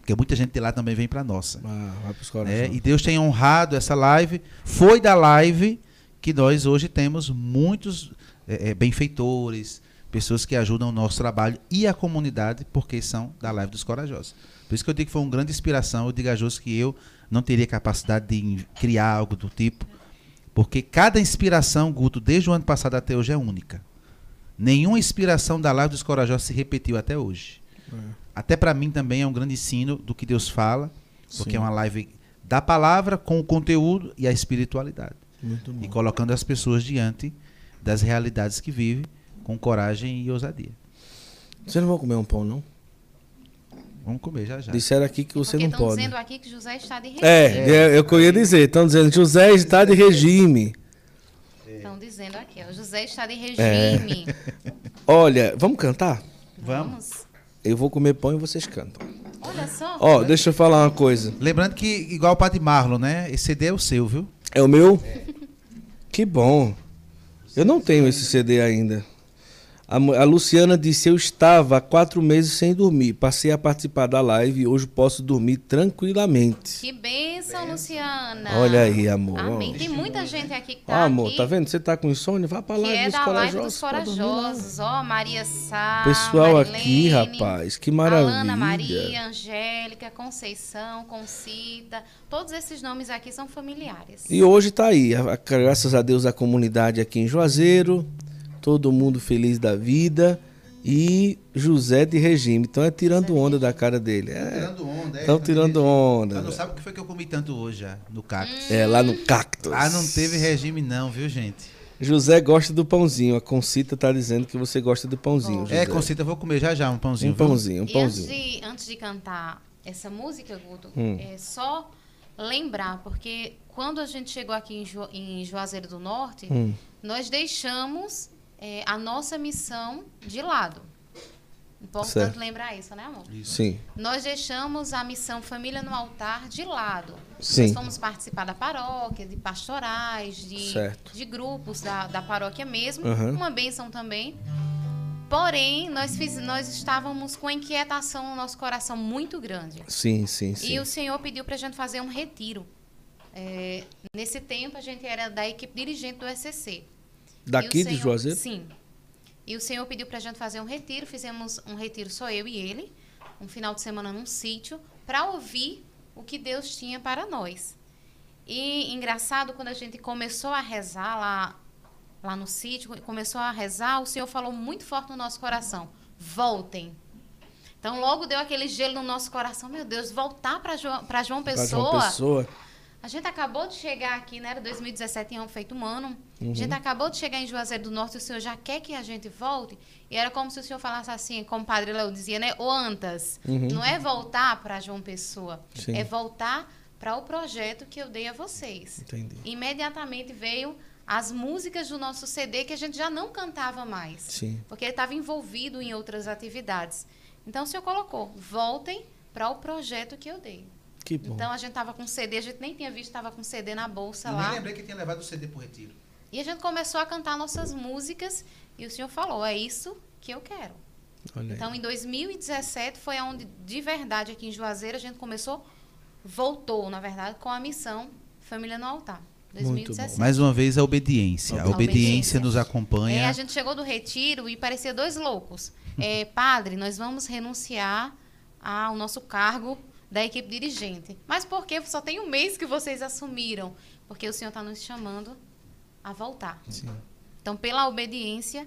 porque muita gente de lá também vem para a nossa. Vai pros corações. E Deus tem honrado essa live. Foi da live que nós hoje temos muitos benfeitores, pessoas que ajudam o nosso trabalho e a comunidade, porque são da live dos corajosos. Por isso que eu digo que foi uma grande inspiração. Eu digo a José que eu não teria capacidade de criar algo do tipo, porque cada inspiração, Guto, desde o ano passado até hoje é única. Nenhuma inspiração da Live dos Corajosos se repetiu até hoje. Até para mim também é um grande ensino do que Deus fala, porque é uma live da palavra com o conteúdo e a espiritualidade. Muito bom. E colocando as pessoas diante das realidades que vivem com coragem e ousadia. Você não vai comer um pão, não? Vamos comer já já. Disseram aqui que você não pode. Estão dizendo aqui que José está de regime. Eu queria dizer. Estão dizendo que José está de regime. Estão dizendo aqui, ó. José está de regime. Olha, vamos cantar? Vamos. Eu vou comer pão e vocês cantam. Olha só. Ó, deixa eu falar uma coisa. Lembrando que, igual o Padre Marlon, né? Esse CD é o seu, viu? É o meu? É. Que bom. Eu não tenho esse CD ainda. A Luciana disse: eu estava há 4 meses sem dormir, passei a participar da live e hoje posso dormir tranquilamente. Que bênção, Luciana. Olha aí, amor. Amém. Tem muita gente aqui que está aqui. Tá vendo? Você está com insônia? Vá para a live dos corajosos. Live dos corajosos. Ó, Maria Sá, pessoal Marilene, aqui, rapaz, que maravilha. Ana Maria, Angélica, Conceição, Concita, todos esses nomes aqui são familiares. E hoje está aí, graças a Deus, a comunidade aqui em Juazeiro. Todo mundo feliz da vida e José de regime. Então é tirando onda da cara dele. Estão tirando onda. Não sabe o que foi que eu comi tanto hoje já, no Cactus. Lá no Cactus. Lá não teve regime não, viu, gente? José gosta do pãozinho. A Concita tá dizendo que você gosta do pãozinho. José. Concita, eu vou comer já já um pãozinho. Um pãozinho. Antes de cantar essa música, Guto, é só lembrar, porque quando a gente chegou aqui em Juazeiro do Norte, nós deixamos a nossa missão de lado. Importante lembrar isso, né, amor? Isso. Sim. Nós deixamos a missão Família no Altar de lado. Sim. Nós fomos participar da paróquia, de pastorais, de grupos da paróquia mesmo. Uhum. Uma bênção também. Porém, nós estávamos com inquietação no nosso coração muito grande. Sim, sim, sim. E o Senhor pediu para a gente fazer um retiro. Nesse tempo, a gente era da equipe dirigente do SCC. Daqui de Juazeiro? Sim. E o Senhor pediu para a gente fazer um retiro. Fizemos um retiro, só eu e ele, um final de semana num sítio, para ouvir o que Deus tinha para nós. E, engraçado, quando a gente começou a rezar lá no sítio, começou a rezar, o Senhor falou muito forte no nosso coração: voltem. Então, logo deu aquele gelo no nosso coração. Meu Deus, voltar para João Pessoa... Pra João Pessoa. A gente acabou de chegar aqui, né? Era 2017, em feito um ano. Uhum. A gente acabou de chegar em Juazeiro do Norte, o Senhor já quer que a gente volte. E era como se o Senhor falasse assim, como o Padre Leão dizia, né? O antas. Uhum. Não é voltar para João Pessoa, sim, é voltar para o projeto que eu dei a vocês. Entendi. Imediatamente veio as músicas do nosso CD que a gente já não cantava mais. Sim. Porque ele estava envolvido em outras atividades. Então o Senhor colocou: voltem para o projeto que eu dei. Que bom. Então a gente estava com CD, a gente nem tinha visto, estava com CD na bolsa lá. Eu nem lembrei que tinha levado o CD para o retiro. E a gente começou a cantar nossas músicas e o Senhor falou: é isso que eu quero. Olha, então em 2017 foi onde de verdade aqui em Juazeiro a gente voltou na verdade com a missão Família no Altar. 2017. Muito bom. Mais uma vez a obediência. A obediência nos acompanha. A gente chegou do retiro e parecia dois loucos. Padre, nós vamos renunciar ao nosso cargo da equipe dirigente. Mas por que só tem um mês que vocês assumiram? Porque o Senhor está nos chamando a voltar. Sim. Então, pela obediência,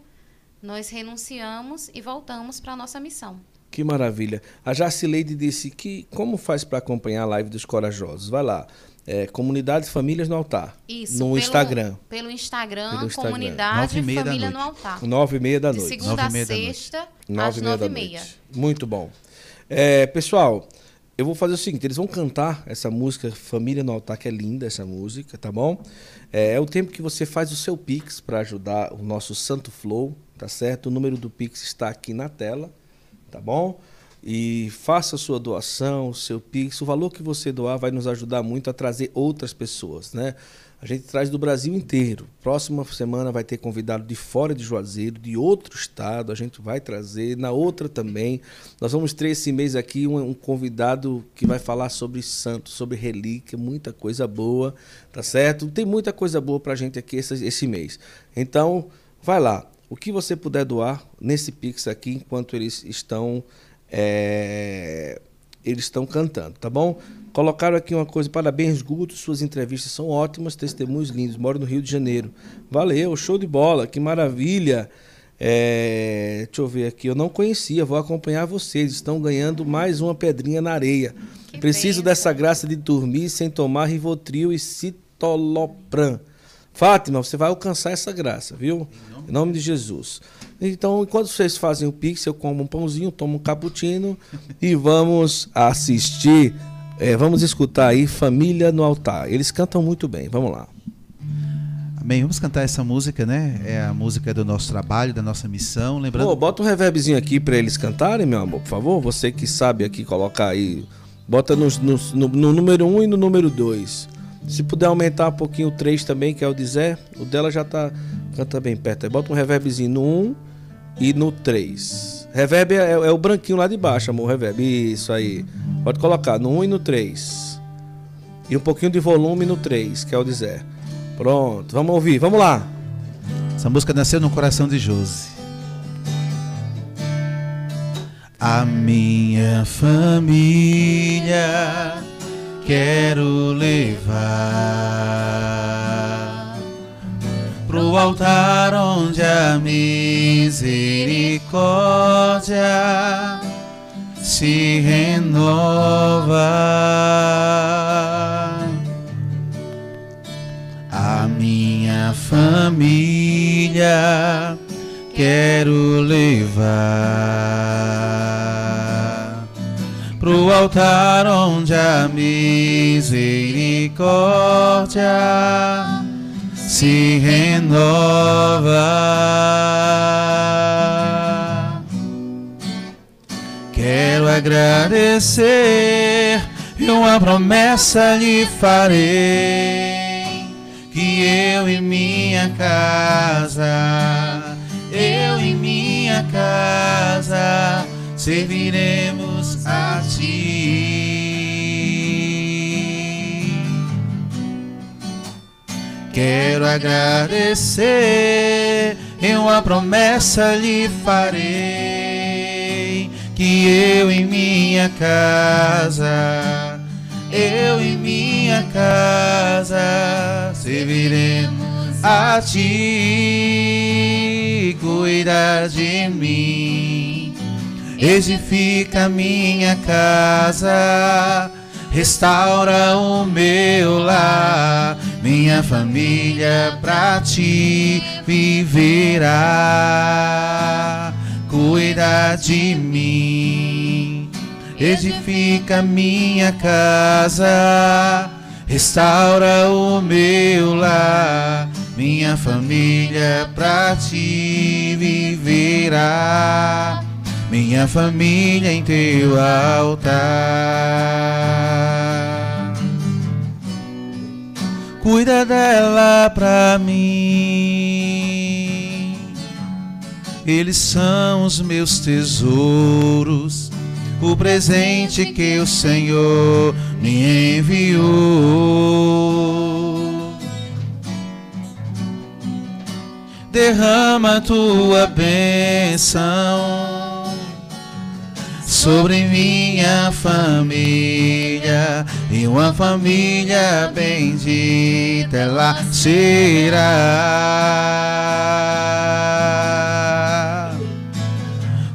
nós renunciamos e voltamos para a nossa missão. Que maravilha. A Jacileide disse que como faz para acompanhar a Live dos Corajosos? Vai lá. Comunidade Famílias no Altar. Isso. No Instagram. Pelo Instagram, Comunidade Família no Altar. 9h30 da noite. De segunda a sexta, às 9h30. Muito bom. Pessoal, eu vou fazer o seguinte, eles vão cantar essa música Família no Altar, que é linda essa música, tá bom? É o tempo que você faz o seu Pix para ajudar o nosso Santo Flow, tá certo? O número do Pix está aqui na tela, tá bom? E faça a sua doação, o seu Pix, o valor que você doar vai nos ajudar muito a trazer outras pessoas, né? A gente traz do Brasil inteiro. Próxima semana vai ter convidado de fora de Juazeiro, de outro estado, a gente vai trazer. Na outra também. Nós vamos ter esse mês aqui um convidado que vai falar sobre santos, sobre relíquia, muita coisa boa, tá certo? Tem muita coisa boa pra gente aqui esse mês. Então, vai lá. O que você puder doar nesse Pix aqui, enquanto eles estão cantando, tá bom? Colocaram aqui uma coisa: parabéns, Guto, suas entrevistas são ótimas, testemunhos lindos, moro no Rio de Janeiro. Valeu, show de bola, que maravilha. Deixa eu ver aqui, eu não conhecia, vou acompanhar vocês, estão ganhando mais uma pedrinha na areia. Que preciso dessa graça de dormir sem tomar Rivotril e Citalopram. Fátima, você vai alcançar essa graça, viu? Em nome de Jesus. Então, enquanto vocês fazem o Pix, eu como um pãozinho, tomo um cappuccino e vamos assistir, vamos escutar aí Família no Altar. Eles cantam muito bem, vamos lá. Amém, vamos cantar essa música, né? É a música do nosso trabalho, da nossa missão, lembrando... bota um reverbzinho aqui para eles cantarem, meu amor, por favor. Você que sabe aqui colocar aí, bota no número 1 e no número 2. Se puder aumentar um pouquinho o 3 também, que é o de Zé, o dela já tá, canta bem perto. Aí bota um reverbzinho no 1 e no 3. Reverb é o branquinho lá de baixo, amor, reverb. Isso aí. Pode colocar no 1 e no 3. E um pouquinho de volume no 3, que é o de Zé. Pronto, vamos ouvir, vamos lá. Essa música nasceu no coração de Josi. A minha família quero levar pro altar onde a misericórdia se renova. A minha família quero levar pro altar onde a misericórdia se renova. quero agradecer e uma promessa lhe farei, que eu e minha casa serviremos a ti. Quero agradecer e uma promessa lhe farei, que eu e minha casa serviremos a ti. Cuida de mim, edifica minha casa, restaura o meu lar, minha família pra ti viverá. Cuida de mim, edifica minha casa, restaura o meu lar, minha família pra ti viverá. Minha família em teu altar, cuida dela pra mim. Eles são os meus tesouros, o presente que o Senhor me enviou. Derrama tua bênção sobre minha família, e uma família bendita ela será.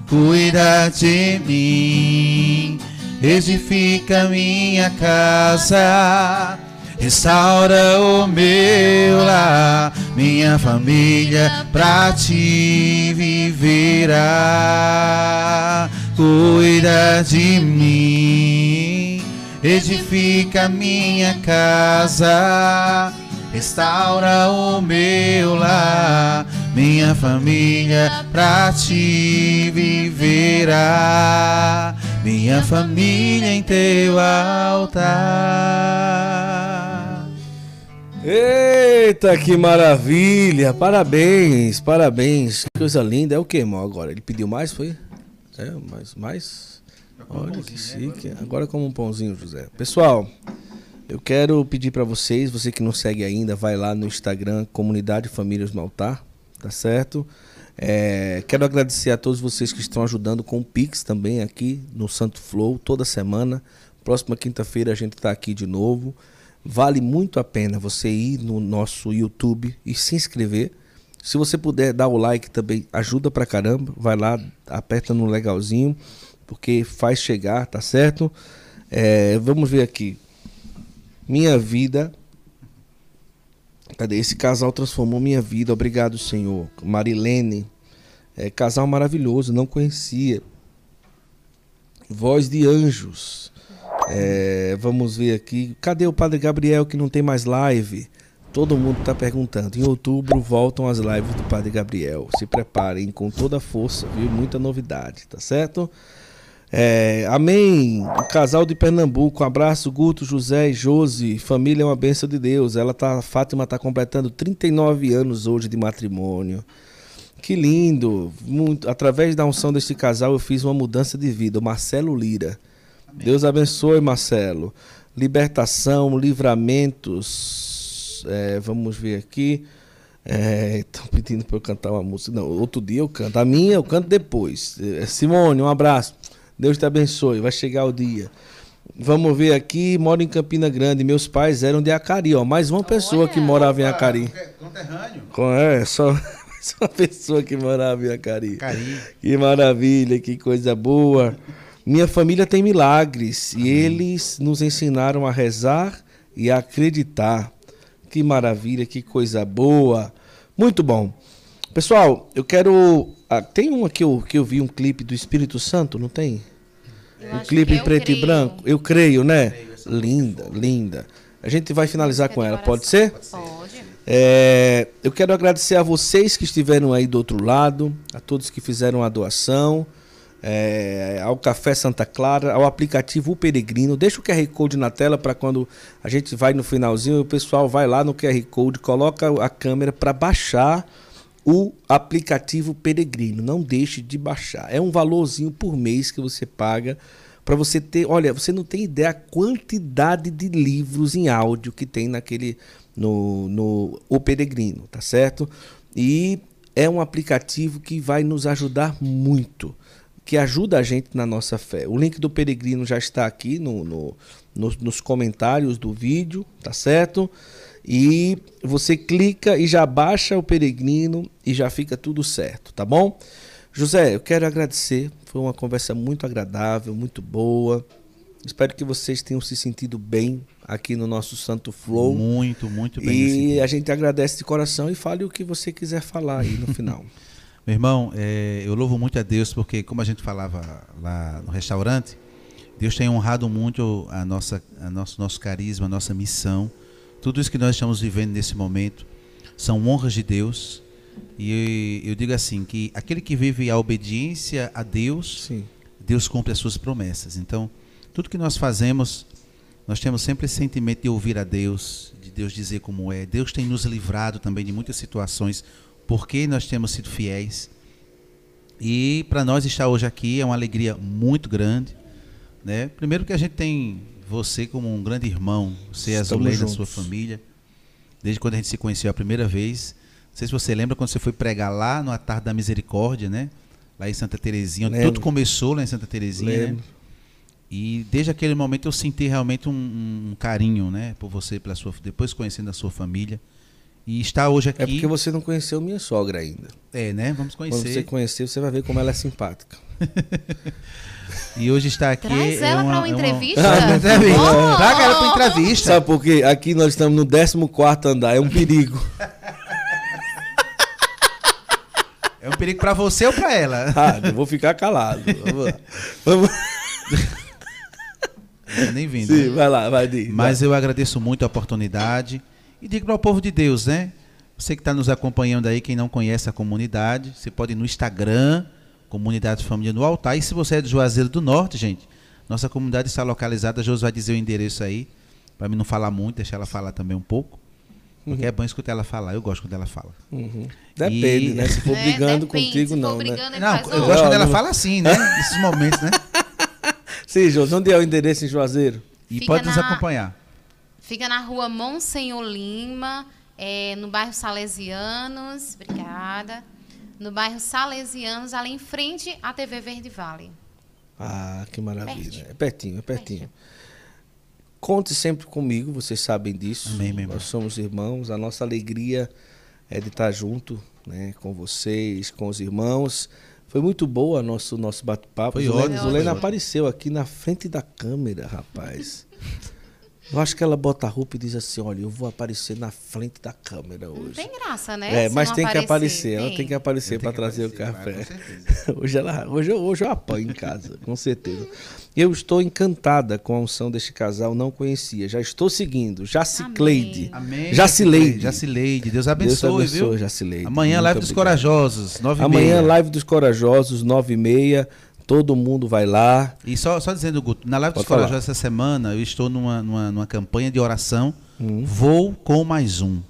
Cuida de mim, edifica minha casa, restaura o meu lar, minha família pra ti viverá. Cuida de mim, edifica minha casa, restaura o meu lar, minha família pra ti viverá, minha família em teu altar. Eita, que maravilha! Parabéns, parabéns, que coisa linda. É o que, irmão, agora? Ele pediu mais, foi? É, mas olha que chique. Agora como um pãozinho, José. Pessoal, eu quero pedir para vocês, você que não segue ainda, vai lá no Instagram, Comunidade Famílias no Altar, tá certo? Quero agradecer a todos vocês que estão ajudando com o Pix também aqui no Santo Flow, toda semana. Próxima quinta-feira a gente tá aqui de novo. Vale muito a pena você ir no nosso YouTube e se inscrever. Se você puder dar o like também, ajuda pra caramba. Vai lá, aperta no legalzinho, porque faz chegar, tá certo? Vamos ver aqui. Minha vida. Cadê? Esse casal transformou minha vida. Obrigado, Senhor. Marilene. Casal maravilhoso, não conhecia. Voz de Anjos. Vamos ver aqui. Cadê o Padre Gabriel que não tem mais live? Todo mundo está perguntando. Em outubro voltam as lives do Padre Gabriel. Se preparem com toda a força, viu? Muita novidade, tá certo? Amém. O casal de Pernambuco. Um abraço, Guto, José e Josi. Família é uma bênção de Deus. A Fátima está completando 39 anos hoje de matrimônio. Que lindo. Muito, através da unção deste casal eu fiz uma mudança de vida. O Marcelo Lira. Amém. Deus abençoe, Marcelo. Libertação, livramentos... vamos ver aqui. Estão pedindo para eu cantar uma música. Não, outro dia eu canto. A minha eu canto depois. Simone, um abraço. Deus te abençoe. Vai chegar o dia. Vamos ver aqui. Moro em Campina Grande. Meus pais eram de Acari. Ó, mais uma pessoa que morava em Acari. Conterrâneo. Só uma pessoa que morava em Acari. Que maravilha, que coisa boa. Minha família tem milagres. E eles nos ensinaram a rezar e a acreditar. Que maravilha, que coisa boa. Muito bom. Pessoal, eu quero... tem um aqui que eu vi um clipe do Espírito Santo, não tem? Um clipe em preto e branco. Eu creio, né? Linda, linda. A gente vai finalizar com ela, pode ser? Pode. Eu quero agradecer a vocês que estiveram aí do outro lado, a todos que fizeram a doação. ao Café Santa Clara, ao aplicativo O Peregrino. Deixa o QR Code na tela para quando a gente vai no finalzinho, o pessoal vai lá no QR Code, coloca a câmera para baixar o aplicativo Peregrino. Não deixe de baixar. É um valorzinho por mês que você paga para você ter... Olha, você não tem ideia a quantidade de livros em áudio que tem naquele... no O Peregrino, tá certo? E é um aplicativo que vai nos ajudar muito, que ajuda a gente na nossa fé. O link do Peregrino já está aqui nos comentários do vídeo, tá certo? E você clica e já baixa o Peregrino e já fica tudo certo, tá bom? José, eu quero agradecer, foi uma conversa muito agradável, muito boa. Espero que vocês tenham se sentido bem aqui no nosso Santo Flow. Muito, muito bem. E a gente agradece de coração e fale o que você quiser falar aí no final. Meu irmão, eu louvo muito a Deus porque, como a gente falava lá no restaurante, Deus tem honrado muito nosso carisma, a nossa missão. Tudo isso que nós estamos vivendo nesse momento são honras de Deus. E eu digo assim, que aquele que vive a obediência a Deus, sim, Deus cumpre as suas promessas. Então, tudo que nós fazemos, nós temos sempre esse sentimento de ouvir a Deus, de Deus dizer como é. Deus tem nos livrado também de muitas situações, porque nós temos sido fiéis. E para nós estar hoje aqui é uma alegria muito grande, né? Primeiro que a gente tem você como um grande irmão, você é Azulei da sua família. Desde quando a gente se conheceu a primeira vez, não sei se você lembra quando você foi pregar lá no Altar da Misericórdia, né? Lá em Santa Terezinha, onde tudo começou lá em Santa Terezinha. E desde aquele momento eu senti realmente um carinho, né, por você, depois conhecendo a sua família. E está hoje aqui... É porque você não conheceu minha sogra ainda. É, né? Vamos conhecer. Quando você conhecer, você vai ver como ela é simpática. E hoje está aqui... Traz ela para uma entrevista? Traga ela para uma entrevista. Sabe por quê? Aqui nós estamos no 14º andar, é um perigo. É um perigo para você ou para ela? Eu vou ficar calado. Vamos lá. Nem vindo. Sim, vai lá, vai. Mas eu agradeço muito a oportunidade e digo para o povo de Deus, né? Você que está nos acompanhando aí, quem não conhece a comunidade, você pode ir no Instagram, Comunidade Família no Altar. E se você é de Juazeiro do Norte, gente, nossa comunidade está localizada. A Josi vai dizer o endereço aí, para mim não falar muito, deixar ela falar também um pouco. Porque é bom escutar ela falar, eu gosto quando ela fala. Depende, né? Se for brigando contigo, não. Eu gosto quando ela fala assim, né? Nesses momentos, né? Sim, José, onde é o endereço em Juazeiro? E pode nos acompanhar. Fica na rua Monsenhor Lima, no bairro Salesianos, obrigada. No bairro Salesianos, ali em frente à TV Verde Vale. Ah, que maravilha. É pertinho, é pertinho. Conte sempre comigo, vocês sabem disso. Amém, meu irmão. Nós somos irmãos, a nossa alegria é de estar junto, né, com vocês, com os irmãos. Foi muito boa o nosso bate-papo. O Lena apareceu aqui na frente da câmera, rapaz. Eu acho que ela bota a roupa e diz assim, olha, eu vou aparecer na frente da câmera hoje. Não tem graça, né? Mas tem que aparecer, ela tem que aparecer para trazer o café. Hoje eu apanho em casa, com certeza. Eu estou encantada com a unção deste casal, não conhecia. Já estou seguindo. Jacileide. Amém. Jacileide. Deus abençoe, viu? Jacileide. Amanhã, Live dos Corajosos, 9h30. Amanhã, Live dos Corajosos, 9h30. Todo mundo vai lá. E só dizendo, Guto, na Live dos Corajosos essa semana, eu estou numa campanha de oração, Vou com Mais Um.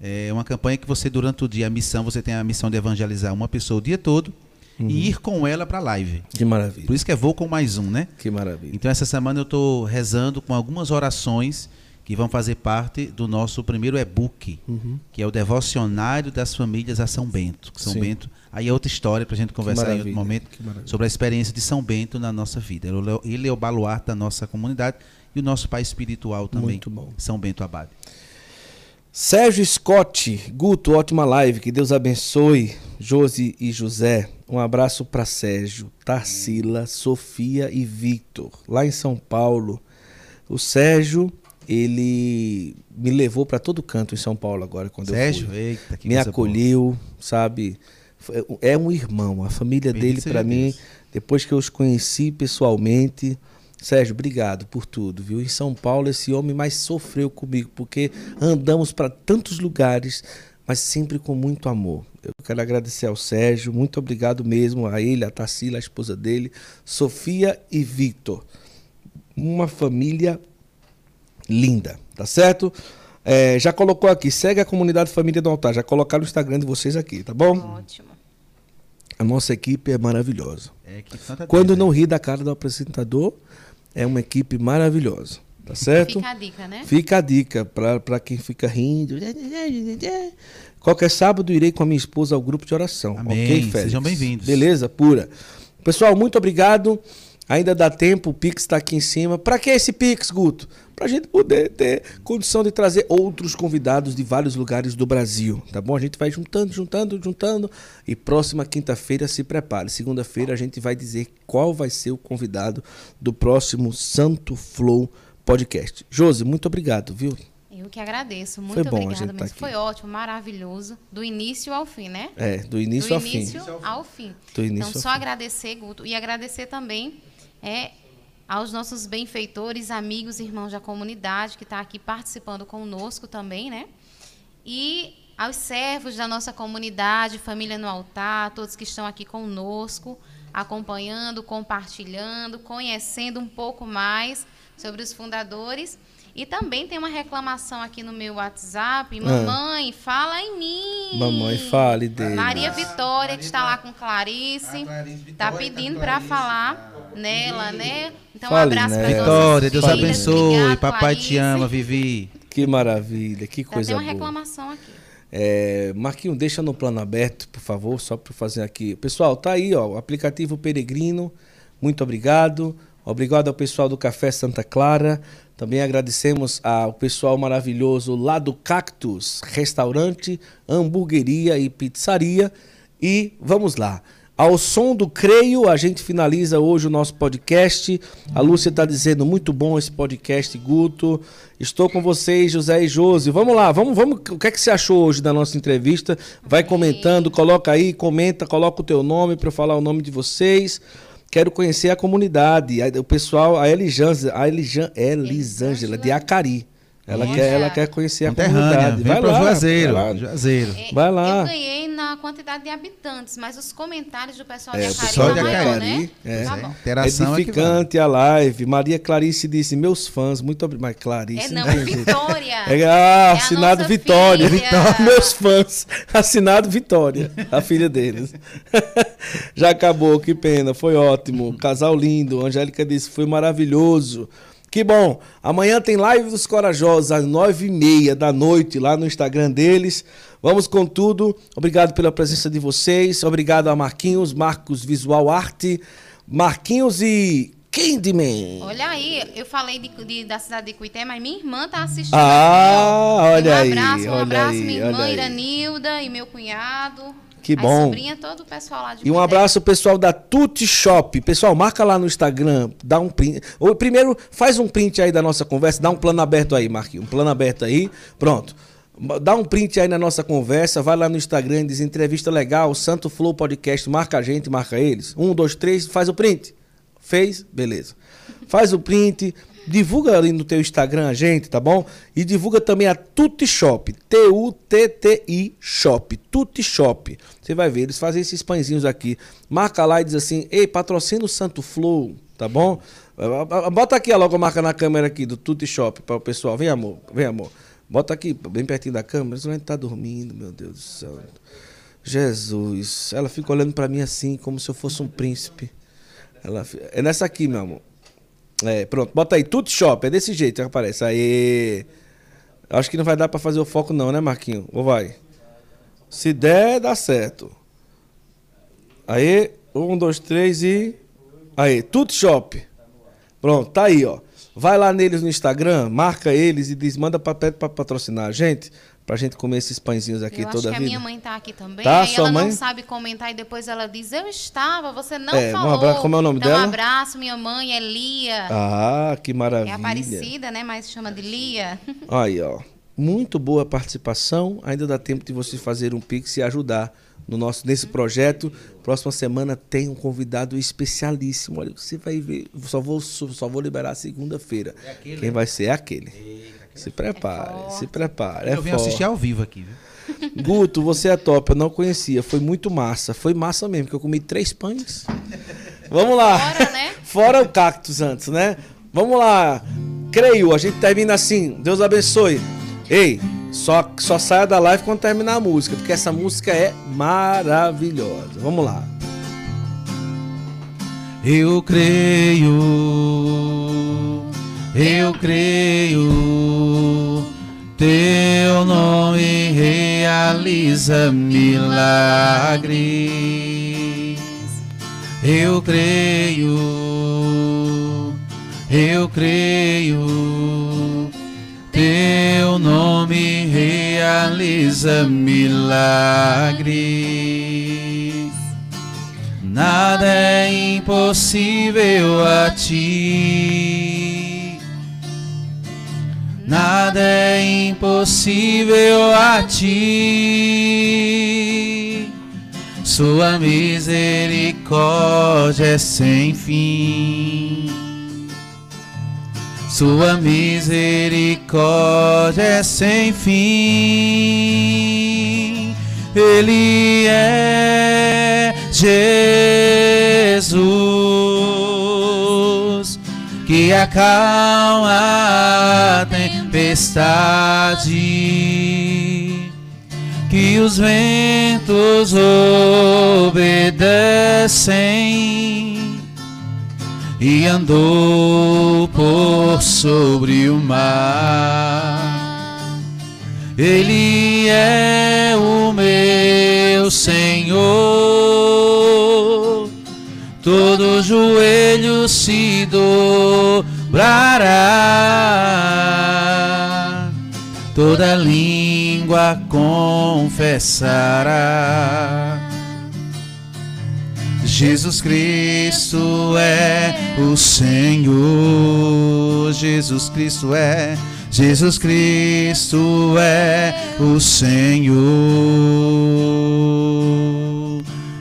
É uma campanha que você, durante o dia, você tem a missão de evangelizar uma pessoa o dia todo e ir com ela para a live. Que maravilha. Por isso que é Vou com Mais Um, né? Que maravilha. Então, essa semana eu estou rezando com algumas orações que vão fazer parte do nosso primeiro e-book, que é o Devocionário das Famílias a São Bento. São Bento, aí é outra história para a gente conversar em outro momento sobre a experiência de São Bento na nossa vida. Ele é o baluarte da nossa comunidade e o nosso pai espiritual também, muito bom. São Bento Abade. Sérgio Scott, Guto, ótima live, que Deus abençoe Josi e José. Um abraço para Sérgio, Tarsila, Sofia e Victor, lá em São Paulo. O Sérgio... Ele me levou para todo canto em São Paulo agora, quando Sérgio, eu fui. Eita, que me acolheu, sabe? É um irmão, a família dele para mim, depois que eu os conheci pessoalmente. Sérgio, obrigado por tudo, viu? Em São Paulo esse homem mais sofreu comigo, porque andamos para tantos lugares, mas sempre com muito amor. Eu quero agradecer ao Sérgio, muito obrigado mesmo a ele, a Tarsila, a esposa dele, Sofia e Victor. Uma família linda, tá certo? É, já colocou aqui, segue a Comunidade Família do Altar, já colocaram o Instagram de vocês aqui, tá bom? Ótimo. A nossa equipe é maravilhosa. É, que tanta quando não ri da cara do apresentador, é uma equipe maravilhosa. Tá certo? Fica a dica, né? Fica a dica para quem fica rindo. Qualquer sábado irei com a minha esposa ao grupo de oração. Amém. Ok, Félix? Sejam bem-vindos. Beleza, pura. Pessoal, muito obrigado. Ainda dá tempo, o Pix está aqui em cima. Para que esse Pix, Guto? Para a gente poder ter condição de trazer outros convidados de vários lugares do Brasil, tá bom? A gente vai juntando. E próxima quinta-feira se prepare. Segunda-feira a gente vai dizer qual vai ser o convidado do próximo Santo Flow Podcast. Josi, muito obrigado, viu? Eu que agradeço, muito obrigada mesmo. Foi ótimo, maravilhoso, do início ao fim, né? É, do início ao fim. Então, só agradecer, Guto, e agradecer também aos nossos benfeitores, amigos, irmãos da comunidade, que está aqui participando conosco também, né? E aos servos da nossa comunidade, Família no Altar, todos que estão aqui conosco, acompanhando, compartilhando, conhecendo um pouco mais sobre os fundadores. E também tem uma reclamação aqui no meu WhatsApp. Mamãe, fala em mim. Mamãe, fale dele. Maria Vitória, que está lá com Clarice. Está pedindo para falar nela, né? Então, fale, um abraço para todos. Vitória, Deus abençoe. Obrigado, papai Clarice. Te ama, Vivi. Que maravilha, que coisa boa. Tem uma reclamação aqui. É, Marquinho, deixa no plano aberto, por favor, só para fazer aqui. Pessoal, tá aí, ó, o aplicativo Peregrino. Muito obrigado. Obrigado ao pessoal do Café Santa Clara. Também agradecemos ao pessoal maravilhoso lá do Cactus, restaurante, hamburgueria e pizzaria. E vamos lá. Ao som do Creio, a gente finaliza hoje o nosso podcast. A Lúcia está dizendo, muito bom esse podcast, Guto. Estou com vocês, José e Josi. Vamos lá, vamos. O que é que você achou hoje da nossa entrevista? Vai comentando, coloca aí, comenta, coloca o teu nome para eu falar o nome de vocês. Quero conhecer a comunidade, o pessoal, a Elisângela de Acari. Ela quer conhecer a comunidade. Vai lá, Juazeiro. Vai lá. Eu ganhei na quantidade de habitantes, mas os comentários do pessoal de Acari. O pessoal de Acari, né? Tá bom. Interação edificante a live. Maria Clarice disse, meus fãs, muito obrigado. Mas Clarice... Vitória. Assinado Vitória. Meus fãs. Assinado Vitória. A filha deles. Já acabou, que pena. Foi ótimo. Casal lindo. Angélica disse, foi maravilhoso. Que bom, amanhã tem Live dos Corajosos, às 9h30 da noite, lá no Instagram deles. Vamos com tudo, obrigado pela presença de vocês, obrigado a Marcos Visual Arte, Marquinhos e Candyman. Olha aí, eu falei da cidade de Cuité, mas minha irmã tá assistindo. Um abraço, minha irmã Iranilda e meu cunhado. Que bom. Sobrinha, todo o pessoal lá de Cuité. Um abraço, pessoal da Tutti Shop. Pessoal, marca lá no Instagram, dá um print. Ou primeiro, faz um print aí da nossa conversa, dá um plano aberto aí, Marquinhos. Um plano aberto aí, pronto. Dá um print aí na nossa conversa, vai lá no Instagram, diz entrevista legal, Santo Flow Podcast, marca a gente, marca eles. 1, 2, 3, faz o print. Fez? Beleza. Faz o print, divulga ali no teu Instagram a gente, tá bom? E divulga também a Tutti Shop, Tutti Shop, Tutti Shop. Você vai ver, eles fazem esses pãezinhos aqui. Marca lá e diz assim, ei, patrocina o Santo Flow, tá bom? Bota aqui a logomarca na câmera aqui do Tutti Shop para o pessoal. Vem, amor, vem, amor. Bota aqui, bem pertinho da câmera, senão a gente tá dormindo, meu Deus do céu. Jesus, ela fica olhando para mim assim, como se eu fosse um príncipe. É nessa aqui, meu amor. É, pronto, bota aí, Tutti Shop, é desse jeito que aparece, aí, acho que não vai dar pra fazer o foco não, né, Marquinho? Ou vai? Se der, dá certo. Aí, 1, 2, 3 e... Aí, Tutti Shop. Pronto, tá aí, ó. Vai lá neles no Instagram, marca eles e diz, manda papel pra patrocinar a gente, pra gente comer esses pãezinhos aqui toda a vida. Eu acho que a minha mãe tá aqui também, tá, aí ela não sabe comentar e depois ela diz, eu estava, você não falou. Um abraço, como é o nome dela? Um abraço, minha mãe é Lia. Ah, que maravilha. É Aparecida, né, mas chama de Lia. Aí, ó, muito boa participação, ainda dá tempo de você fazer um pix e ajudar no nosso, nesse projeto. Próxima semana tem um convidado especialíssimo, olha, você vai ver, só vou liberar segunda-feira. Quem vai ser é aquele. Se prepare, é se prepare. É eu venho forte. Assistir ao vivo aqui, viu? Guto, você é top, eu não conhecia. Foi muito massa. Foi massa mesmo, que eu comi 3 pães. Vamos lá. Fora, né? Fora o cactus antes, né? Vamos lá. Creio, a gente termina assim. Deus abençoe. Ei, só saia da live quando terminar a música, porque essa música é maravilhosa. Vamos lá. Eu creio, teu nome realiza milagres. Eu creio, teu nome realiza milagres. Nada é impossível a ti, nada é impossível a ti. Sua misericórdia é sem fim, sua misericórdia é sem fim. Ele é Jesus que acalma a tempestade, que os ventos obedecem, e andou por sobre o mar. Ele é o meu Senhor, todo joelho se dobrará, toda língua confessará. Jesus Cristo é o Senhor, Jesus Cristo é o Senhor.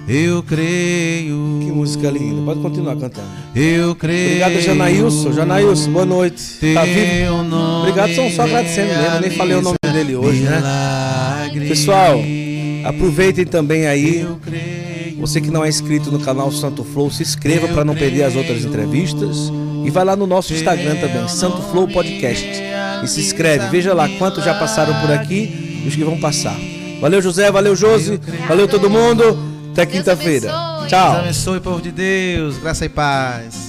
Eu creio. Que música linda, pode continuar cantando. Eu creio. Obrigado, Janaílson. Janaílson, boa noite. Tá vivo? Obrigado, são só agradecendo mesmo, nem falei o nome dele hoje, né? Pessoal, aproveitem também aí. Você que não é inscrito no canal Santo Flow, se inscreva para não perder as outras entrevistas. E vai lá no nosso Instagram também, Santo Flow Podcast. E se inscreve, veja lá quantos já passaram por aqui e os que vão passar. Valeu, José, valeu, Josi, valeu todo mundo. Até quinta-feira. Tchau. Deus abençoe, povo de Deus. Graça e paz.